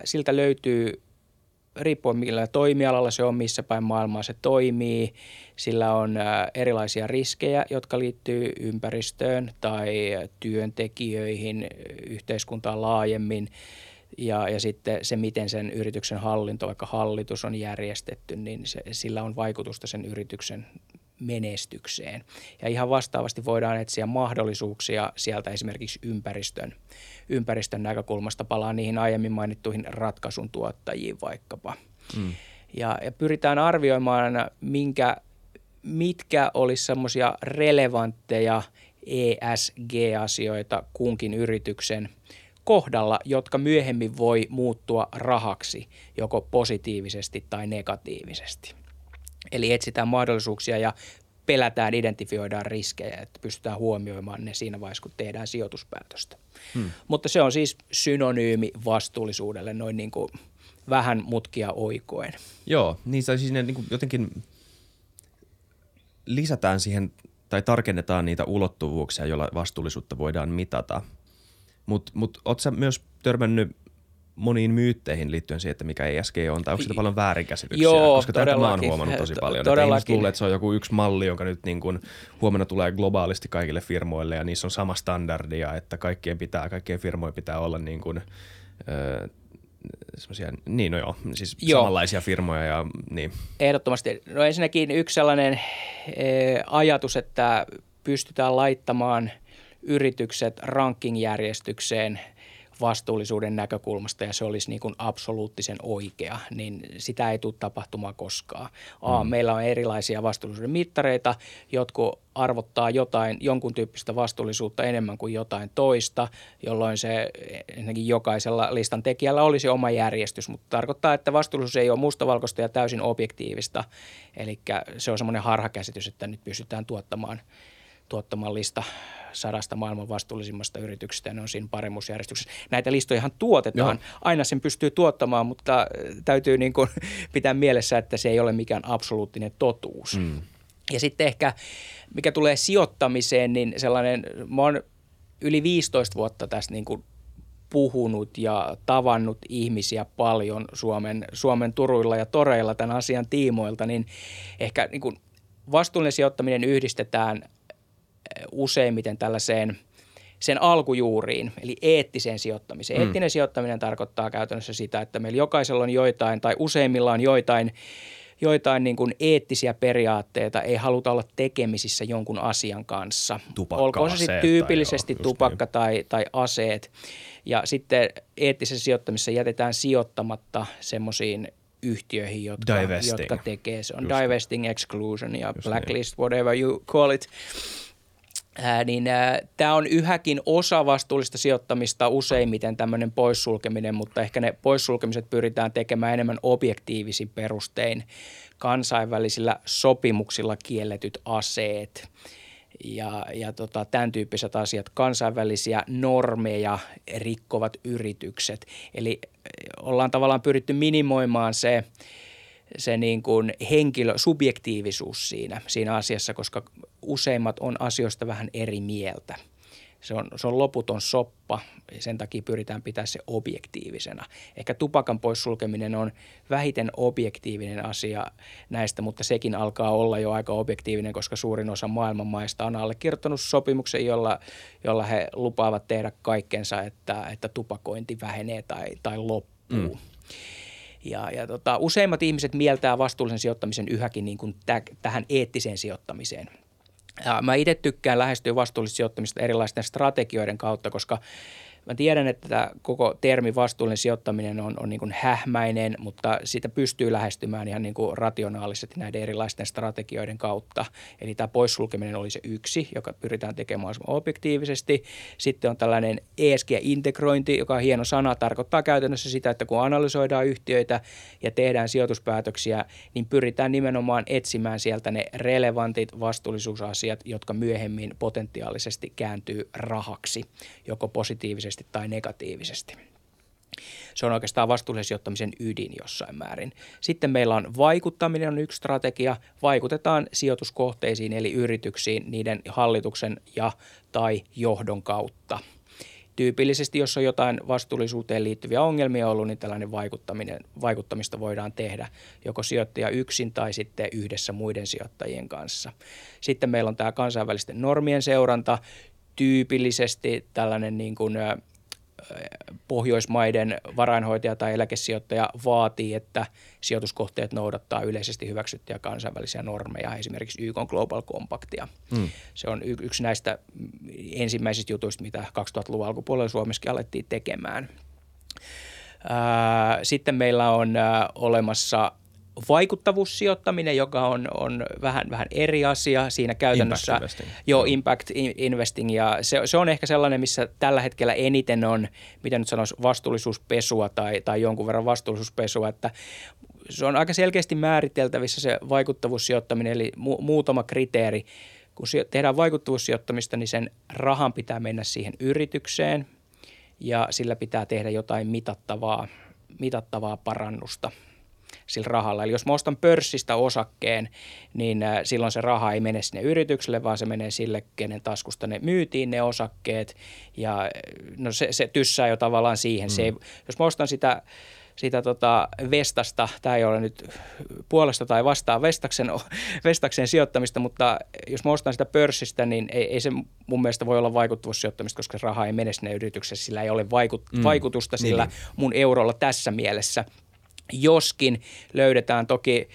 siltä löytyy, riippuen millä toimialalla se on, missä päin maailmaa se toimii. Sillä on erilaisia riskejä, jotka liittyy ympäristöön tai työntekijöihin, yhteiskuntaan laajemmin. Ja sitten se, miten sen yrityksen hallinto, vaikka hallitus on järjestetty, niin sillä on vaikutusta sen yrityksen menestykseen. Ja ihan vastaavasti voidaan etsiä mahdollisuuksia sieltä esimerkiksi ympäristön näkökulmasta. Palaan niihin aiemmin mainittuihin ratkaisun tuottajiin vaikkapa. Ja pyritään arvioimaan, mitkä olisi semmoisia relevantteja ESG-asioita kunkin yrityksen kohdalla, jotka myöhemmin voi muuttua rahaksi joko positiivisesti tai negatiivisesti. Eli etsitään mahdollisuuksia ja pelätään, identifioidaan riskejä, että pystytään huomioimaan ne siinä vaiheessa, kun tehdään sijoituspäätöstä. Mutta se on siis synonyymi vastuullisuudelle noin niin kuin vähän mutkia oikoen. Joo, niin siis ne niin kuin jotenkin lisätään siihen tai tarkennetaan niitä ulottuvuuksia, joilla vastuullisuutta voidaan mitata. Mut oot sä myös törmännyt moniin myytteihin liittyen siihen, että mikä ESG on, tai onko sitä paljon väärinkäsityksiä? Joo, koska tätä mä oon huomannut tosi paljon. Että ihmiset luulee, että se on joku yksi malli, joka nyt niin kuin huomenna tulee globaalisti kaikille firmoille, ja niissä on sama standardia, että kaikkien firmojen pitää olla niin kuin semmoisia, niin no joo, siis joo, samanlaisia firmoja ja niin. Ehdottomasti. No ensinnäkin yksi sellainen ajatus, että pystytään laittamaan yritykset ranking-järjestykseen vastuullisuuden näkökulmasta ja se olisi niin kuin absoluuttisen oikea, niin sitä ei tule tapahtumaan koskaan. Meillä on erilaisia vastuullisuuden mittareita, jotkut arvottaa jotain, jonkun tyyppistä vastuullisuutta enemmän kuin jotain toista, jolloin se ennenkin jokaisella listan tekijällä olisi oma järjestys, mutta tarkoittaa, että vastuullisuus ei ole mustavalkoista ja täysin objektiivista, eli se on semmoinen harhakäsitys, että nyt pystytään tuottamaan lista 100 maailman vastuullisimmasta yrityksestä, ne on siinä paremmuusjärjestyksessä. Näitä listojahan tuotetaan, aina sen pystyy tuottamaan, mutta täytyy niin kuin pitää mielessä, että se ei ole mikään absoluuttinen totuus. Mm. Ja sitten ehkä, mikä tulee sijoittamiseen, niin sellainen, mä oon yli 15 vuotta tässä niin kuin puhunut ja tavannut ihmisiä paljon Suomen turuilla ja toreilla tämän asian tiimoilta, niin ehkä niin kuin vastuullinen sijoittaminen yhdistetään useimmiten tällaiseen sen alkujuuriin, eli eettiseen sijoittamiseen. Eettinen sijoittaminen tarkoittaa käytännössä sitä, että meillä jokaisella on joitain tai useimmilla on joitain niin kuin eettisiä periaatteita, ei haluta olla tekemisissä jonkun asian kanssa. Olkoon se sitten tyypillisesti tupakka tai aseet. Ja sitten eettisessä sijoittamisessa jätetään sijoittamatta semmoisiin yhtiöihin, jotka tekee. Se on just divesting, exclusion ja just blacklist, niin, whatever you call it. Tämä on yhäkin osa vastuullista sijoittamista, useimmiten tämmöinen poissulkeminen, mutta ehkä ne poissulkemiset pyritään tekemään enemmän objektiivisin perustein, kansainvälisillä sopimuksilla kielletyt aseet ja tämän tyyppiset asiat, kansainvälisiä normeja rikkovat yritykset. Eli ollaan tavallaan pyritty minimoimaan se niin kuin subjektiivisuus siinä asiassa, koska useimmat on asioista vähän eri mieltä. Se on loputon soppa ja sen takia pyritään pitää se objektiivisena. Ehkä tupakan poissulkeminen on vähiten objektiivinen asia näistä, mutta sekin alkaa olla jo aika objektiivinen, koska suurin osa maailman maista on allekirjoittanut sopimuksen, jolla he lupaavat tehdä kaikkensa, että tupakointi vähenee tai loppuu. Ja useimmat ihmiset mieltää vastuullisen sijoittamisen yhäkin niin kuin tähän eettiseen sijoittamiseen. Ja mä itse tykkään lähestyä vastuullista sijoittamista erilaisten strategioiden kautta, koska mä tiedän, että koko termi vastuullinen sijoittaminen on niin kuin hähmäinen, mutta sitä pystyy lähestymään ihan niin kuin rationaalisesti näiden erilaisten strategioiden kautta. Eli tämä poissulkeminen oli se yksi, joka pyritään tekemään mahdollisimman objektiivisesti. Sitten on tällainen ESG-integrointi, joka on hieno sana, tarkoittaa käytännössä sitä, että kun analysoidaan yhtiöitä ja tehdään sijoituspäätöksiä, niin pyritään nimenomaan etsimään sieltä ne relevantit vastuullisuusasiat, jotka myöhemmin potentiaalisesti kääntyy rahaksi, joko positiivisesti tai negatiivisesti. Se on oikeastaan vastuullisen sijoittamisen ydin jossain määrin. Sitten meillä on vaikuttaminen on yksi strategia. Vaikutetaan sijoituskohteisiin eli yrityksiin niiden hallituksen ja tai johdon kautta. Tyypillisesti, jos on jotain vastuullisuuteen liittyviä ongelmia ollut, niin tällainen vaikuttamista voidaan tehdä joko sijoittaja yksin tai sitten yhdessä muiden sijoittajien kanssa. Sitten meillä on tämä kansainvälisten normien seuranta. Tyypillisesti tällainen niin kuin Pohjoismaiden varainhoitaja tai eläkesijoittaja vaatii, että sijoituskohteet noudattaa yleisesti hyväksyttyjä kansainvälisiä normeja, esimerkiksi YK:n Global Compactia. Se on yksi näistä ensimmäisistä jutuista, mitä 2000-luvun alkupuolella Suomessakin alettiin tekemään. Sitten meillä on olemassa vaikuttavuussijoittaminen, joka on vähän eri asia siinä käytännössä. Impact investing ja se on ehkä sellainen, missä tällä hetkellä eniten on, mitä nyt sanoisi, vastuullisuuspesua tai jonkun verran vastuullisuuspesua, että se on aika selkeästi määriteltävissä se vaikuttavuussijoittaminen, eli muutama kriteeri. Kun tehdään vaikuttavuussijoittamista, niin sen rahan pitää mennä siihen yritykseen ja sillä pitää tehdä jotain mitattavaa parannusta sillä rahalla. Eli jos mä ostan pörssistä osakkeen, niin silloin se raha ei mene sinne yritykselle, vaan se menee sille, kenen taskusta ne myytiin ne osakkeet. Ja no se tyssää jo tavallaan siihen. Se ei, jos mä ostan sitä sitä Vestasta, tämä ei ole nyt puolesta tai vastaan Vestaksen sijoittamista, mutta jos mä ostan sitä pörssistä, niin ei se mun mielestä voi olla vaikuttavuussijoittamista, koska raha ei mene sinne yrityksessä, sillä ei ole vaikutusta sillä mun eurolla tässä mielessä. Joskin löydetään toki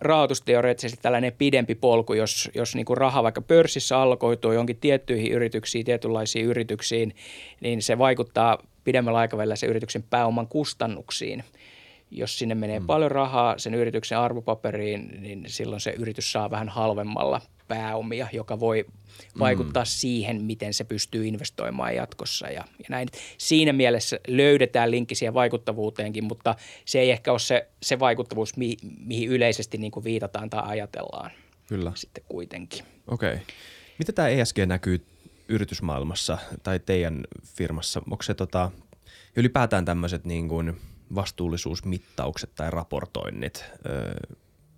rahoitusteoreettisesti tällainen pidempi polku, jos niin kuin raha vaikka pörssissä alkoituu jonkin tiettyihin yrityksiin, tietynlaisiin yrityksiin, niin se vaikuttaa pidemmällä aikavälillä sen yrityksen pääoman kustannuksiin. Jos sinne menee paljon rahaa sen yrityksen arvopaperiin, niin silloin se yritys saa vähän halvemmalla pääomia, joka voi vaikuttaa siihen, miten se pystyy investoimaan jatkossa ja näin. Siinä mielessä löydetään linkki siihen vaikuttavuuteenkin, mutta se ei ehkä ole se vaikuttavuus, mihin yleisesti niin kuin viitataan tai ajatellaan. Kyllä. Sitten kuitenkin. Okei. Miten tämä ESG näkyy yritysmaailmassa tai teidän firmassa? Onko se ylipäätään tämmöiset niin kuin vastuullisuusmittaukset tai raportoinnit,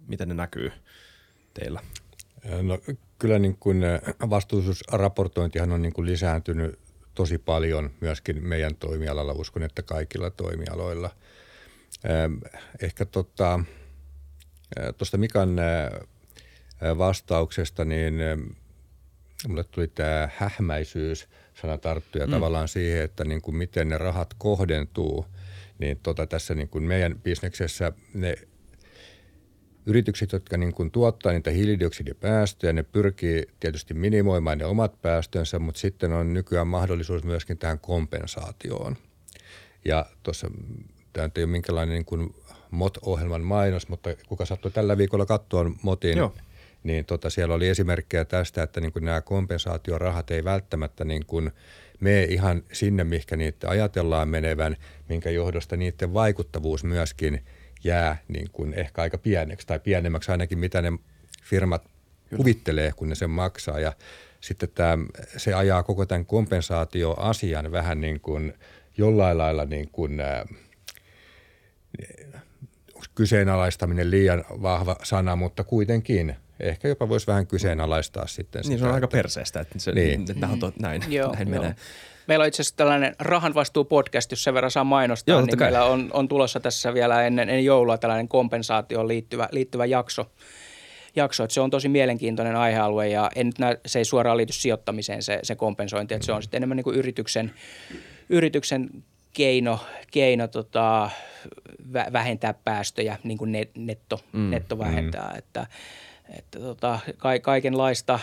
miten ne näkyy teillä? No, kyllä niin kuin vastuullisuusraportointihan on niin kuin lisääntynyt tosi paljon myöskin meidän toimialalla, uskon, että kaikilla toimialoilla. Ehkä tuosta Mikan vastauksesta, niin mulle tuli tämä hähmäisyys-sana tarttuja tavallaan siihen, että niin kuin miten ne rahat kohdentuu, niin tässä niin kuin meidän bisneksessä ne yritykset, jotka niin kuin tuottaa niitä hiilidioksidipäästöjä, ne pyrkii tietysti minimoimaan ne omat päästönsä, mutta sitten on nykyään mahdollisuus myöskin tähän kompensaatioon. Ja tuossa, tämä ei ole minkälainen niin kuin MOT-ohjelman mainos, mutta kuka sattui tällä viikolla katsoa MOTin, niin siellä oli esimerkkejä tästä, että niin kuin nämä kompensaatiorahat ei välttämättä niin kuin mene ihan sinne, mihinkä niitä ajatellaan menevän, minkä johdosta niiden vaikuttavuus myöskin jää niin kuin ehkä aika pieneksi tai pienemmäksi ainakin, mitä ne firmat kuvittelee, kun ne sen maksaa. Ja sitten se ajaa koko tämän kompensaatioasian vähän niin kuin jollain lailla niin kuin kyseenalaistaminen liian vahva sana, mutta kuitenkin. Ehkä jopa voisi vähän kyseenalaistaa sitten sitä. Niin, se on aika perseestä, että se näin menee. Meillä on itse asiassa tällainen rahan vastuu podcast, jos sen verran saa mainostaa, niin meillä on tulossa tässä vielä ennen joulua tällainen kompensaatioon liittyvä jakso. Että se on tosi mielenkiintoinen aihealue ja se ei suoraan liity sijoittamiseen se kompensointi, että se on sitten enemmän niin kuin yrityksen keino vähentää päästöjä, niin kuin netto vähentää, että kaikenlaista,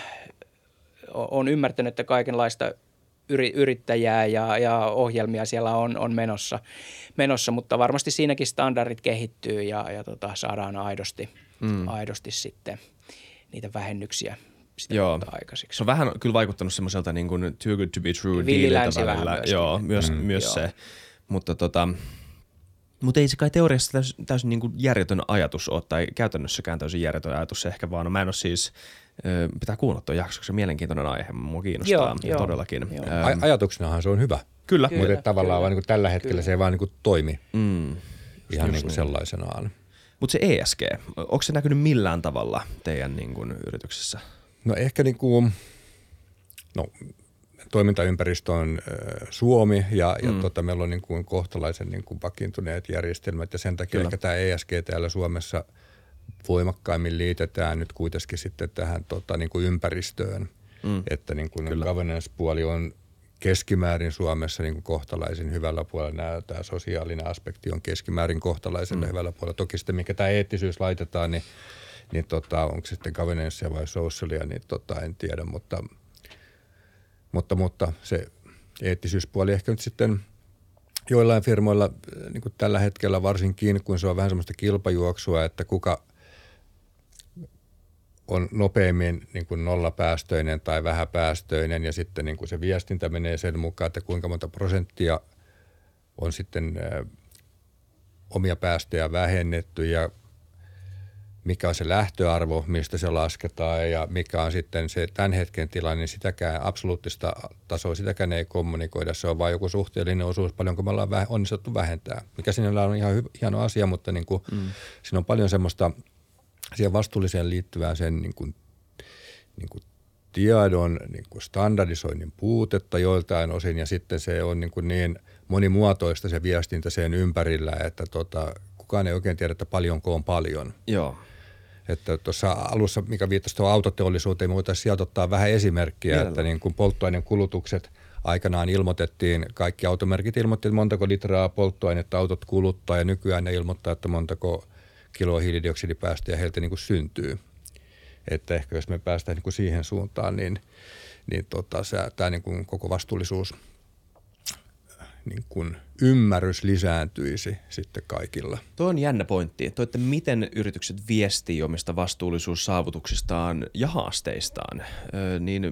on ymmärtänyt, että kaikenlaista yrittäjää ja ohjelmia siellä on menossa, mutta varmasti siinäkin standardit kehittyy ja saadaan aidosti sitten niitä vähennyksiä sitä aikaiseksi. Se on vähän kyllä vaikuttanut semmoiselta niin kuin too good to be true -diililtä välillä. Se. Mutta Mutta ei se kai teoriassa täysin niin kuin järjetön ajatus ole, tai käytännössäkään täysin järjetön ajatus ehkä vaan. No, mä en ole siis, pitää kuunnella tuon jakson, se on mielenkiintoinen aihe, mua kiinnostaa todellakin. Joo. Ajatuksenahan se on hyvä. Kyllä. Mutta tavallaan vaan niin tällä hetkellä se ei vaan niin toimi ihan niin sellaisenaan. Mutta se ESG, onko se näkynyt millään tavalla teidän niin kuin yrityksessä? No ehkä niin kuin, toimintaympäristö on Suomi ja meillä on niin kuin kohtalaisen niin kuin vakiintuneet järjestelmät ja sen takia ehkä tämä ESG täällä Suomessa voimakkaimmin liitetään nyt kuitenkin sitten tähän niin kuin ympäristöön, että niin kuin governance-puoli on keskimäärin Suomessa niin kuin kohtalaisen hyvällä puolella, tämä sosiaalinen aspekti on keskimäärin kohtalaisen hyvällä puolella. Toki sitten mikä tämä eettisyys laitetaan, niin onko sitten governance vai socialia, niin en tiedä, mutta se eettisyyspuoli ehkä nyt sitten joillain firmoilla niin kuin tällä hetkellä varsinkin, kun se on vähän semmoista kilpajuoksua, että kuka on nopeammin niin kuin nollapäästöinen tai vähäpäästöinen ja sitten niin kuin se viestintä menee sen mukaan, että kuinka monta prosenttia on sitten omia päästöjä vähennetty ja mikä on se lähtöarvo, mistä se lasketaan ja mikä on sitten se tämän hetken tilanne, niin sitäkään absoluuttista tasoa, sitäkään ei kommunikoida. Se on vain joku suhteellinen osuus, paljonko me ollaan onnistuttu vähentää, mikä sinällään on ihan hieno asia, mutta niin kuin siinä on paljon semmoista siihen vastuulliseen liittyvää sen niin kuin tiedon niin kuin standardisoinnin puutetta joiltain osin ja sitten se on niin monimuotoista se viestintä sen ympärillä, että kukaan ei oikein tiedä, että paljonko on paljon. Joo. Että tuossa alussa, mikä viittasi tuohon autoteollisuuteen, me voitaisiin sieltä ottaa vähän esimerkkiä, Mielellä. Että niin kun polttoaineen kulutukset aikanaan ilmoitettiin, kaikki automerkit ilmoittivat, montako litraa polttoainetta autot kuluttaa, ja nykyään ne ilmoittaa, että montako kiloa hiilidioksidipäästöjä heiltä niin kuin syntyy. Että ehkä jos me päästään niin kuin siihen suuntaan, tämä niin kuin koko vastuullisuus niin kuin ymmärrys lisääntyisi sitten kaikilla. Tuo on jännä pointti, että miten yritykset viestii omista vastuullisuussaavutuksistaan ja haasteistaan, niin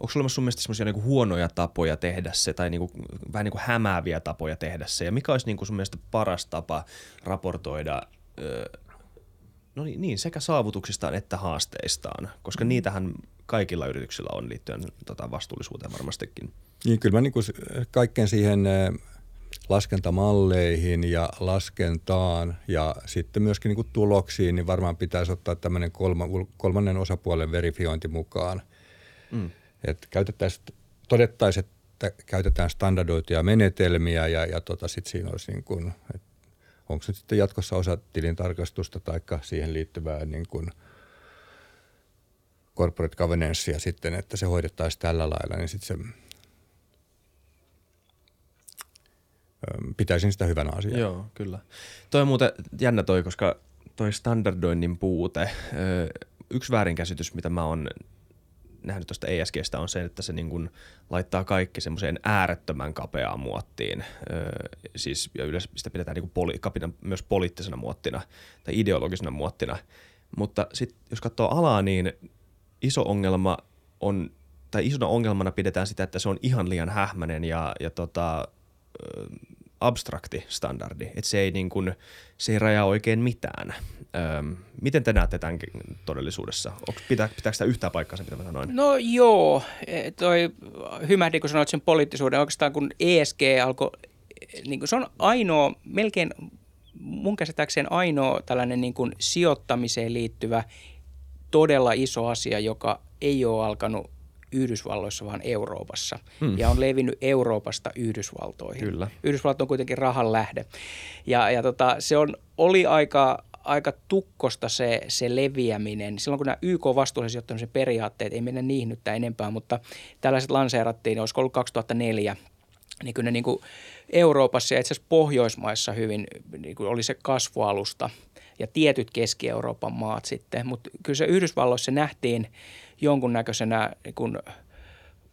onko olemassa sun mielestä semmoisia niinku huonoja tapoja tehdä se tai niinku, vähän niinku hämääviä tapoja tehdä se, ja mikä olisi niinku sun mielestä paras tapa raportoida sekä saavutuksistaan että haasteistaan, koska niitähän kaikilla yrityksillä on liittyen vastuullisuuteen varmastikin. Niin, kyllä mä niin kuin kaikkeen siihen laskentamalleihin ja laskentaan ja sitten myöskin niin kuin tuloksiin, niin varmaan pitäisi ottaa tämmöinen kolmannen osapuolen verifiointi mukaan. Mm. Että todettaisiin, että käytetään standardoituja menetelmiä ja sitten siinä olisi niin kuin, että onko nyt sitten jatkossa osa tilintarkastusta tai siihen liittyvää niin kuin corporate governancea sitten, että se hoidettaisiin tällä lailla, niin sitten se pitäisin sitä hyvänä asiaa. Joo, kyllä. Toi on muuten jännä koska toi standardoinnin puute. Yksi väärinkäsitys, mitä mä oon nähnyt tuosta ESGstä on se, että se niin kun laittaa kaikki semmoiseen äärettömän kapeaan muottiin. Ja yleensä sitä pidetään niin kun myös poliittisena muottina tai ideologisena muottina. Mutta sitten jos katsoo alaa, niin isona ongelmana pidetään sitä, että se on ihan liian hähmäinen ja abstrakti standardi, että se ei rajaa oikein mitään. Miten te näette tämän todellisuudessa? Pitääkö sitä yhtään paikkaansa, mitä mä sanoin? No joo, toi hymähdin, kun sanoit sen poliittisuuden. Oikeastaan kun ESG alkoi, niin kun se on ainoa, melkein mun käsittääkseen ainoa tällainen niin kun sijoittamiseen liittyvä todella iso asia, joka ei ole alkanut Yhdysvalloissa, vaan Euroopassa. Ja on levinnyt Euroopasta Yhdysvaltoihin. Kyllä. Yhdysvallat on kuitenkin rahan lähde. Se oli aika tukkosta se leviäminen. Silloin kun nämä YK-vastuullisen sijoittamisen periaatteet, ei mennä niihin nyt enempää, mutta tällaiset lanseerattiin, olisiko ollut 2004, niin kyllä ne niin kuin Euroopassa ja itse asiassa Pohjoismaissa hyvin niin kuin oli se kasvualusta ja tietyt Keski-Euroopan maat sitten. Mutta kyllä se Yhdysvalloissa nähtiin jonkunnäköisenä niin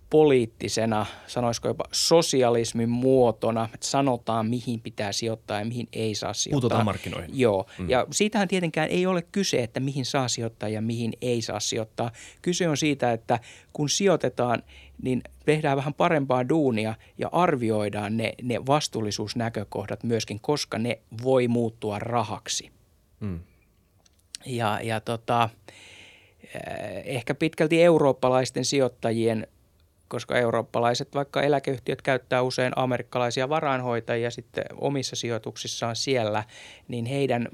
poliittisena, sanoisiko jopa sosialismin muotona, että sanotaan mihin pitää sijoittaa ja mihin ei saa sijoittaa. Puututaan markkinoihin. Joo, ja siitähän tietenkään ei ole kyse, että mihin saa sijoittaa ja mihin ei saa sijoittaa. Kyse on siitä, että kun sijoitetaan, niin tehdään vähän parempaa duunia ja arvioidaan ne vastuullisuusnäkökohdat myöskin, koska ne voi muuttua rahaksi. Ehkä pitkälti eurooppalaisten sijoittajien, koska eurooppalaiset vaikka eläkeyhtiöt käyttää usein amerikkalaisia varainhoitajia sitten omissa sijoituksissaan siellä, niin heidän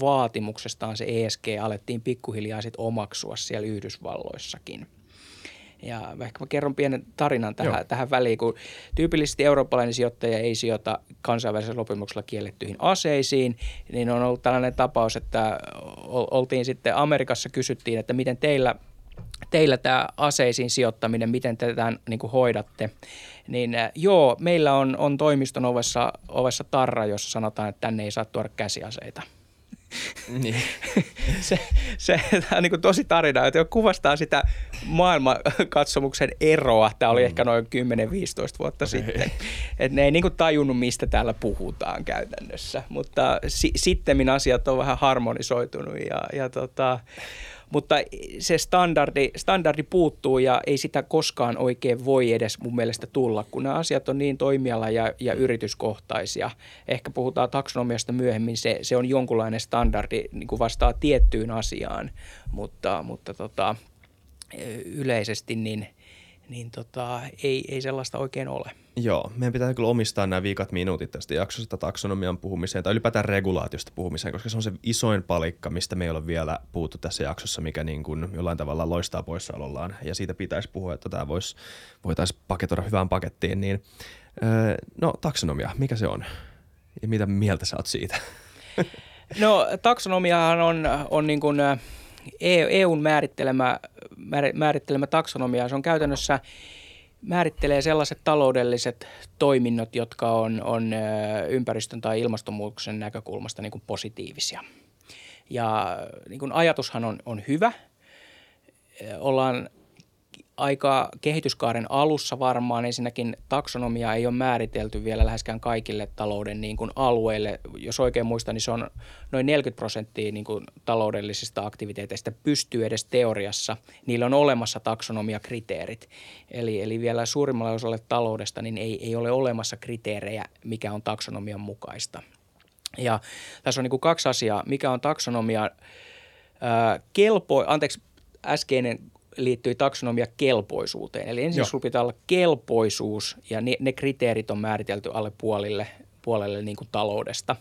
vaatimuksestaan se ESG alettiin pikkuhiljaa sitten omaksua siellä Yhdysvalloissakin. Ja ehkä mä kerron pienen tarinan tähän väliin, kun tyypillisesti eurooppalainen sijoittaja ei sijoita kansainvälisellä sopimuksella kiellettyihin aseisiin, niin on ollut tällainen tapaus, että oltiin sitten Amerikassa, kysyttiin, että miten teillä tämä aseisiin sijoittaminen, miten te tämän niin kuin hoidatte, niin joo, meillä on toimiston ovessa tarra, jossa sanotaan, että tänne ei saa tuoda käsiaseita. Niin. Tämä on niin kuin tosi tarina, että kuvastaa sitä maailmankatsomuksen eroa. Tämä oli ehkä noin 10-15 vuotta sitten. Et ne ei niin kuin tajunnut, mistä täällä puhutaan käytännössä, mutta sittemmin asiat on vähän harmonisoitunut. Mutta se standardi puuttuu ja ei sitä koskaan oikein voi edes mun mielestä tulla, kun nämä asiat on niin toimiala- ja yrityskohtaisia. Ehkä puhutaan taksonomiasta myöhemmin, se on jonkunlainen standardi, niin kuin vastaa tiettyyn asiaan, mutta yleisesti niin, niin ei sellaista oikein ole. Joo, meidän pitää kyllä omistaa nämä viikat minuutit tästä jaksosta taksonomian puhumiseen tai ylipäätään regulaatiosta puhumiseen, koska se on se isoin palikka, mistä me ei ole vielä puhuttu tässä jaksossa, mikä niin kuin jollain tavalla loistaa poissaolollaan, ja siitä pitäisi puhua, että tämä voitaisiin paketoida hyvään pakettiin. Niin, no taksonomia, mikä se on ja mitä mieltä sä oot siitä? No taksonomiahan on niin kuin EUn määrittelemä taksonomia. Se on käytännössä määrittelee sellaiset taloudelliset toiminnot, jotka on ympäristön tai ilmastonmuutoksen näkökulmasta niin kuin positiivisia. Ja niin kuin ajatushan on hyvä. Ollaan aika kehityskaaren alussa varmaan. Ensinnäkin taksonomia ei ole määritelty vielä läheskään kaikille talouden niin kuin alueille. Jos oikein muistan, niin se on noin 40% niin kuin taloudellisista aktiviteeteista pystyy edes teoriassa. Niillä on olemassa taksonomiakriteerit. Eli vielä suurimmalle osalle taloudesta niin ei ole olemassa kriteerejä, mikä on taksonomian mukaista. Ja tässä on niin kuin kaksi asiaa. Mikä on taksonomia äskeinen liittyy taksonomia kelpoisuuteen. Eli ensin sinulla pitää olla kelpoisuus ja ne kriteerit on määritelty alle puolelle niin kuin taloudesta.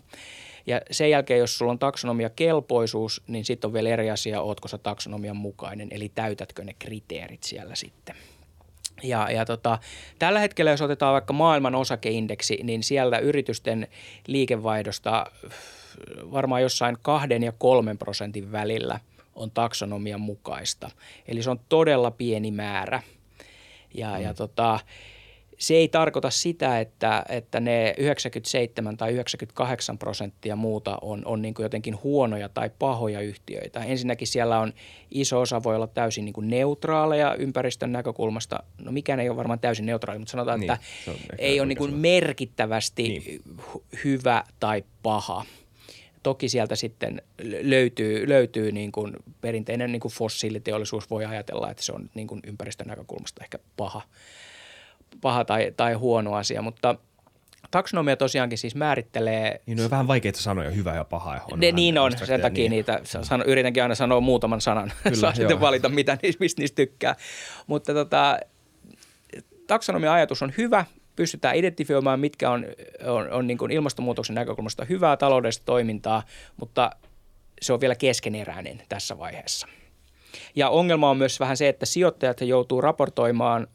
Ja sen jälkeen, jos sulla on taksonomia kelpoisuus, niin sitten on vielä eri asia, ootko sä taksonomian mukainen, eli täytätkö ne kriteerit siellä sitten. Ja tällä hetkellä, jos otetaan vaikka maailman osakeindeksi, niin siellä yritysten liikevaihdosta varmaan jossain 2-3% välillä on taksonomian mukaista. Eli se on todella pieni määrä. Ja se ei tarkoita sitä, että ne 97 tai 98% muuta on niin kuin jotenkin huonoja tai pahoja yhtiöitä. Ensinnäkin siellä on iso osa voi olla täysin niin kuin neutraaleja ympäristön näkökulmasta. No mikään ei ole varmaan täysin neutraali, mutta sanotaan, niin, että ei ole niin kuin merkittävästi hyvä tai paha. Toki sieltä sitten löytyy niin kuin perinteinen niin kuin fossiiliteollisuus, voi ajatella, että se on niin kuin ympäristön näkökulmasta ehkä paha tai huono asia, mutta taksonomia tosiaankin siis määrittelee... Niin on vähän vaikeita sanoja, hyvä ja paha. On, sen takia niitä yritänkin aina sanoa muutaman sanan, kyllä, saa sitten valita, mistä niistä tykkää, mutta taksonomia-ajatus on hyvä. Pystytään identifioimaan, mitkä on niin kuin ilmastonmuutoksen näkökulmasta hyvää taloudellista toimintaa, mutta se on vielä keskeneräinen tässä vaiheessa. Ja ongelma on myös vähän se, että sijoittajat joutuu raportoimaan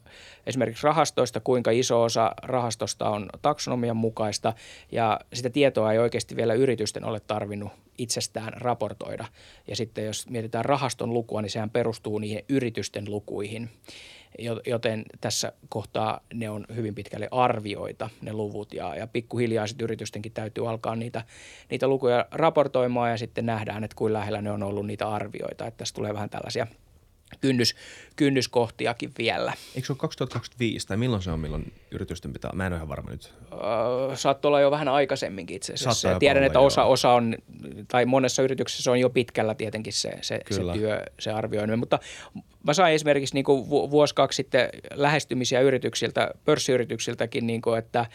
esimerkiksi rahastoista, kuinka iso osa rahastosta on taksonomian mukaista, ja sitä tietoa ei oikeasti vielä yritysten ole tarvinnut itsestään raportoida. Ja sitten jos mietitään rahaston lukua, niin sehän perustuu niihin yritysten lukuihin. Joten tässä kohtaa ne on hyvin pitkälle arvioita, ne luvut, ja pikkuhiljaa sitten yritystenkin täytyy alkaa niitä lukuja raportoimaan, ja sitten nähdään, että kuinka lähellä ne on ollut niitä arvioita, että tässä tulee vähän tällaisia kynnyskohtiakin vielä. Eikö se ole 2025 tai milloin yritysten pitää? Mä en ole ihan varma nyt. Saattaa olla jo vähän aikaisemminkin itse asiassa. Tiedän, että osa on, tai monessa yrityksessä on jo pitkällä tietenkin se työ, se arvioiminen. Mutta mä sain esimerkiksi niin kuin vuosi-kaksi sitten lähestymisiä yrityksiltä, pörssiyrityksiltäkin, niin kuin, että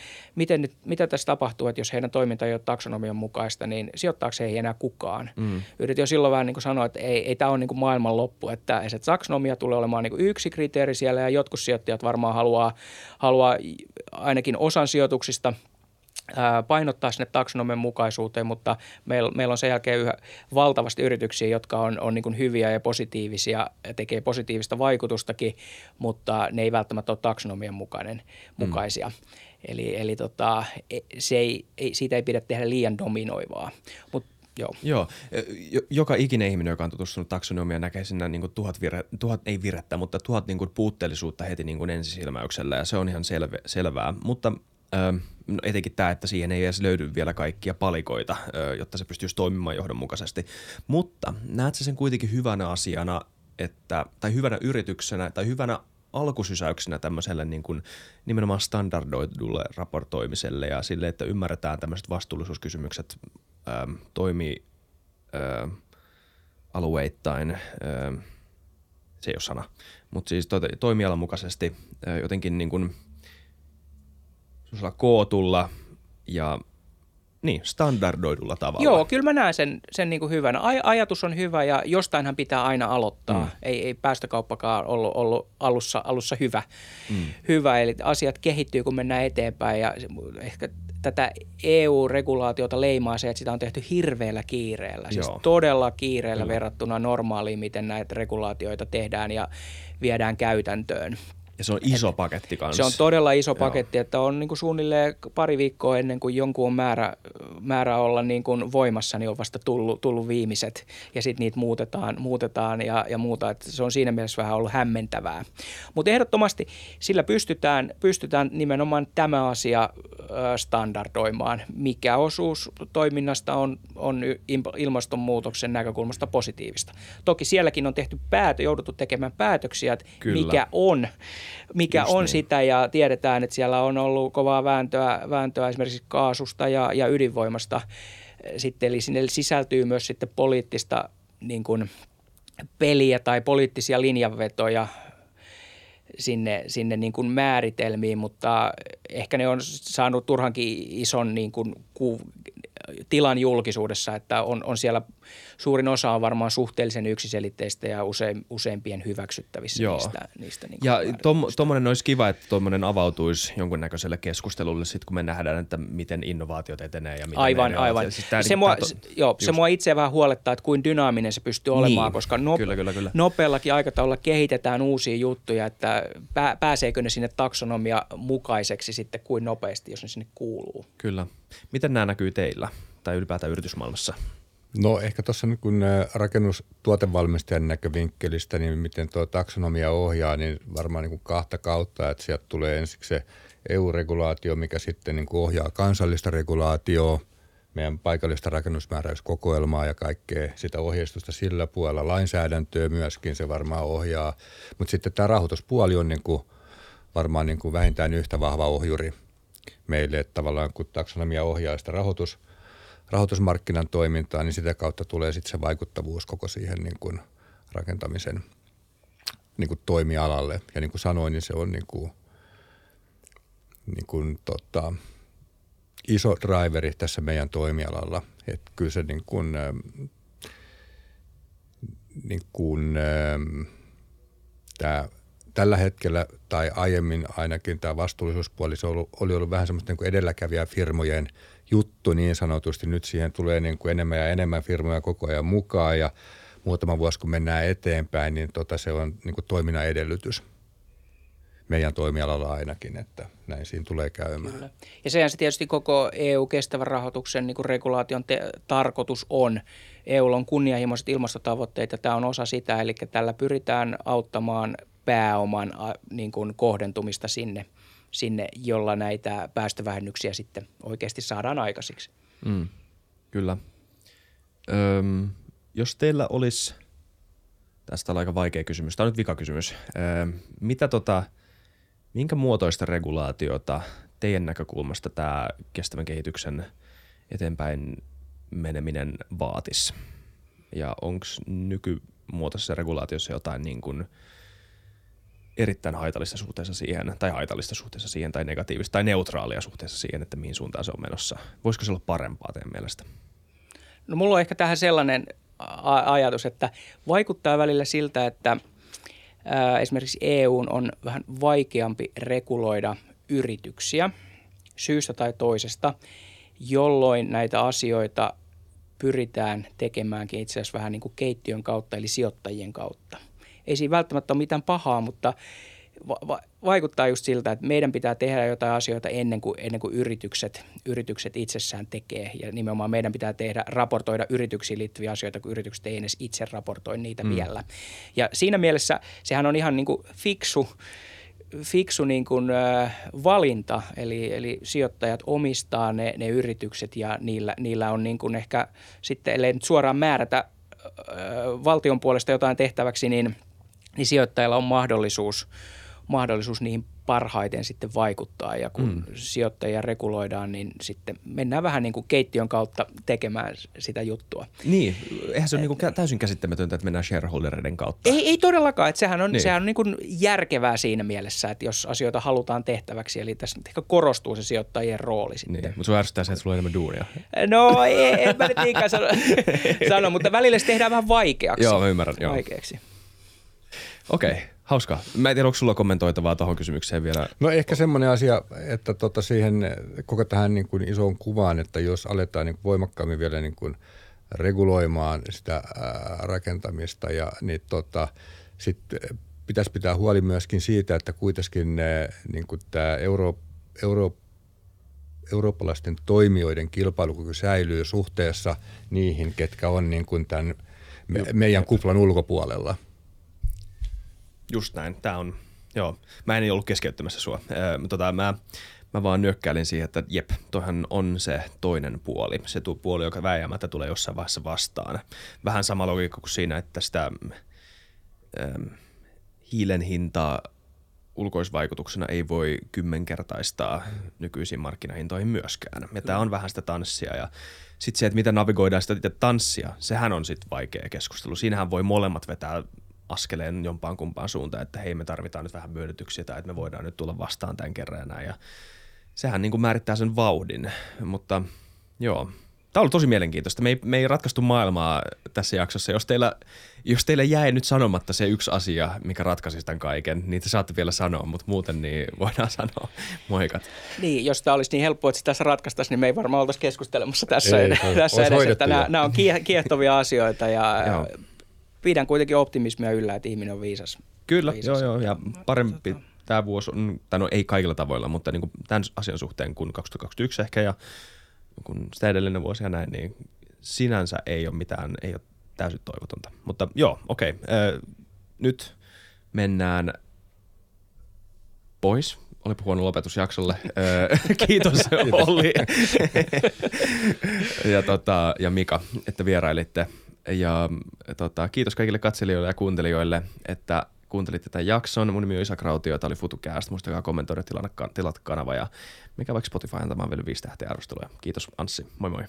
mitä tässä tapahtuu, että jos heidän toiminta ei ole taksonomian mukaista, niin sijoittaako he ei enää kukaan? Yritin jo silloin vähän niin kuin sanoa, että ei tämä ole niin kuin maailman loppu, että se taksonomia tulee olemaan niin kuin yksi kriteeri siellä, ja jotkut sijoittajat varmaan haluaa ainakin osan sijoituksista painottaa sinne taksonomian mukaisuuteen, mutta meillä on sen jälkeen yhä valtavasti yrityksiä, jotka on niin kuin hyviä ja positiivisia ja tekee positiivista vaikutustakin, mutta ne ei välttämättä ole taksonomian mukaisia. Eli siitä ei pidä tehdä liian dominoivaa, mutta Joo. Joka ikinen ihminen, joka on tutustunut taksonomiaan, näkee sinne niin kuin 1000 niin kuin puutteellisuutta heti niin kuin ensisilmäyksellä, ja se on ihan selvää. Mutta etenkin tämä, että siihen ei edes löydy vielä kaikkia palikoita, jotta se pystyisi toimimaan johdonmukaisesti. Mutta näet sä sen kuitenkin hyvänä asiana, tai hyvänä yrityksenä tai hyvänä alkusysäyksenä tämmöiselle niin kuin nimenomaan standardoidulle raportoimiselle ja sille, että ymmärretään tämmöiset vastuullisuuskysymykset toimii alueittain, se ei ole sana, mutta siis toimialan mukaisesti jotenkin niin kuin kootulla ja Niin, standardoidulla tavalla. Joo, kyllä mä näen sen niin kuin hyvänä. Ajatus on hyvä ja jostainhan pitää aina aloittaa. Ei päästökauppakaan ollut alussa hyvä. Hyvä, eli asiat kehittyy, kun mennään eteenpäin ja ehkä tätä EU-regulaatiota leimaa se, että sitä on tehty hirveällä kiireellä. Siis todella kiireellä verrattuna normaaliin, miten näitä regulaatioita tehdään ja viedään käytäntöön. Ja se on iso paketti kanssa. Se on todella iso paketti, että on niin kuin suunnilleen pari viikkoa ennen kuin jonkun on määrä olla niin kuin voimassa, niin on vasta tullut viimeiset ja sitten niitä muutetaan ja muuta. Että se on siinä mielessä vähän ollut hämmentävää. Mutta ehdottomasti sillä pystytään nimenomaan tämä asia standardoimaan, mikä osuus toiminnasta on ilmastonmuutoksen näkökulmasta positiivista. Toki sielläkin on jouduttu tekemään päätöksiä, että mikä on... sitä ja tiedetään, että siellä on ollut kovaa vääntöä esimerkiksi kaasusta ja ydinvoimasta. Sitten, eli sinne sisältyy myös sitten poliittista niin kuin peliä tai poliittisia linjanvetoja sinne niin kuin määritelmiin, mutta ehkä ne on saanut turhankin ison niin kuin tilan julkisuudessa, että on siellä suurin osa on varmaan suhteellisen yksiselitteistä ja useimpien hyväksyttävissä niistä niin ja tuommoinen olisi kiva, että tuommoinen avautuisi jonkunnäköiselle keskustelulle sitten, kun me nähdään, että miten innovaatiot etenee ja miten aivan. Se mua itse vähän huolettaa, että kuin dynaaminen se pystyy olemaan, koska nopeallakin aikataululla kehitetään uusia juttuja, että pääseekö ne sinne taksonomia mukaiseksi sitten kuin nopeasti, jos ne sinne kuuluu. Kyllä. Miten nämä näkyy teillä tai ylipäätään yritysmaailmassa? No ehkä tuossa nyt kun rakennustuotevalmistajan näkövinkkelistä, niin miten tuo taksonomia ohjaa, niin varmaan niin kuin kahta kautta, että sieltä tulee ensiksi se EU-regulaatio, mikä sitten niin kuin ohjaa kansallista regulaatioa, meidän paikallista rakennusmääräyskokoelmaa ja kaikkea sitä ohjeistusta sillä puolella, lainsäädäntöä myöskin se varmaan ohjaa, mutta sitten tämä rahoituspuoli on niin kuin varmaan niin kuin vähintään yhtä vahva ohjuri meille, että tavallaan kun taksonomia ohjaa sitä rahoitusmarkkinan toimintaa, niin sitä kautta tulee sitten se vaikuttavuus koko siihen niin kuin rakentamisen niin kuin toimialalle. Ja niin kuin sanoin, niin se on niin kuin iso driveri tässä meidän toimialalla. Että kyllä se tämä tällä hetkellä tai aiemmin ainakin tämä vastuullisuuspuoli se oli ollut vähän semmoista niin kuin edelläkävijä firmojen juttu niin sanotusti. Nyt siihen tulee niin kuin enemmän ja enemmän firmoja koko ajan mukaan ja muutama vuosi kun mennään eteenpäin, niin se on niin kuin toiminnan edellytys meidän toimialalla ainakin, että näin siinä tulee käymään. Kyllä. Ja sehän se tietysti koko EU-kestävän rahoituksen niin kuin regulaation tarkoitus on. EUlla on kunnianhimoiset ilmastotavoitteet ja tämä on osa sitä, eli tällä pyritään auttamaan pääoman niin kuin kohdentumista sinne, jolla näitä päästövähennyksiä sitten oikeasti saadaan aikaisiksi. Kyllä. Jos teillä olisi, tästä on aika vaikea kysymys, tämä on nyt vikakysymys. Minkä muotoista regulaatiota teidän näkökulmasta tämä kestävän kehityksen eteenpäin meneminen vaatisi? Ja onko nykymuotoisessa regulaatiossa jotain niin kuin erittäin haitallista suhteessa siihen, tai negatiivista, tai neutraalia suhteessa siihen, että mihin suuntaan se on menossa. Voisiko se olla parempaa teidän mielestä? No mulla on ehkä tähän sellainen ajatus, että vaikuttaa välillä siltä, että esimerkiksi EU:n on vähän vaikeampi reguloida yrityksiä syystä tai toisesta, jolloin näitä asioita pyritään tekemäänkin itse asiassa vähän niin kuin keittiön kautta, eli sijoittajien kautta. Ei siinä välttämättä ole mitään pahaa, mutta vaikuttaa just siltä, että meidän pitää tehdä jotain asioita ennen kuin yritykset itsessään tekee. Ja nimenomaan meidän pitää raportoida yrityksiin liittyviä asioita, kun yritykset ei edes itse raportoi niitä vielä. Ja siinä mielessä sehän on ihan niin kuin fiksu niin kuin valinta, eli sijoittajat omistaa ne yritykset ja niillä on niin kuin ehkä sitten, ellei nyt suoraan määrätä valtion puolesta jotain tehtäväksi, niin sijoittajilla on mahdollisuus niihin parhaiten sitten vaikuttaa ja kun sijoittajia reguloidaan, niin sitten mennään vähän niin kuin keittiön kautta tekemään sitä juttua. Niin, eihän se ole niin kuin täysin käsittämätöntä, että mennään shareholderiden kautta. Ei todellakaan, että sehän on niin kuin järkevää siinä mielessä, että jos asioita halutaan tehtäväksi, eli tässä ehkä korostuu se sijoittajien rooli sitten. Niin, mutta sun ärsyttää se, että sulla on enemmän duunia. No, en mä nyt niinkään sano, mutta välillä se tehdään vähän vaikeaksi. Joo, mä ymmärrän. Vaikeaksi. Okei. Hauskaa. Mä en tiedä, onko sulla kommentoitavaa tuohon kysymykseen vielä? No ehkä semmoinen asia, että siihen koko tähän niin kuin isoon kuvaan, että jos aletaan niin kuin voimakkaammin vielä niin kuin reguloimaan sitä rakentamista, ja, niin sitten pitäisi pitää huoli myöskin siitä, että kuitenkin niin kuin tämä eurooppalaisten toimijoiden kilpailukyky säilyy suhteessa niihin, ketkä on niin kuin tämän meidän kuplan ulkopuolella. Just näin. Tää on, joo. Mä en ollut keskeyttämässä sua. Mä vaan nyökkäilin siihen, että jep, toihan on se toinen puoli. Se puoli, joka vääjäämättä tulee jossain vaiheessa vastaan. Vähän sama logiikka kuin siinä, että sitä hiilen hintaa ulkoisvaikutuksena ei voi kymmenkertaistaa nykyisiin markkinahintoihin myöskään. Ja tää on vähän sitä tanssia ja sit se, että mitä navigoidaan sitä tanssia, sehän on sit vaikea keskustelu. Siinähän voi molemmat vetää askeleen jompaan kumpaan suuntaan, että hei, me tarvitaan nyt vähän myönnytyksiä tai että me voidaan nyt tulla vastaan tämän kerran ja näin. Ja sehän niin kuin määrittää sen vauhdin, mutta joo. Tämä on ollut tosi mielenkiintoista. Me ei ratkaistu maailmaa tässä jaksossa. Jos teillä jäi nyt sanomatta se yksi asia, mikä ratkaisi tämän kaiken, niin te saatte vielä sanoa, mutta muuten niin voidaan sanoa. Moikat. Niin, jos tämä olisi niin helppoa, että tässä ratkaistaisiin, niin me ei varmaan oltaisi keskustelemassa tässä, tässä edes, että nämä on kiehtovia asioita ja pidän kuitenkin optimismia yllä, että ihminen on viisas. Kyllä, viisas. Joo. Ja parempi tämä vuosi on, no ei kaikilla tavoilla, mutta niin kuin tämän asian suhteen kuin 2021 ehkä ja kun sitä edellinen vuosi ja näin, niin sinänsä ei ole täysin toivotonta. Mutta joo, okei. Nyt mennään pois. Olipa huono lopetusjaksolle. Kiitos Olli ja Mika, että vierailitte. Ja kiitos kaikille katselijoille ja kuuntelijoille, että kuuntelitte tämän jakson. Mun nimi on Isak Rautio, tämä oli Futucast. Muistakaa kommentoida, tilata kanava ja mikä vaikka Spotify antamaan vielä 5 tähteä arvosteluja. Kiitos Anssi, moi moi.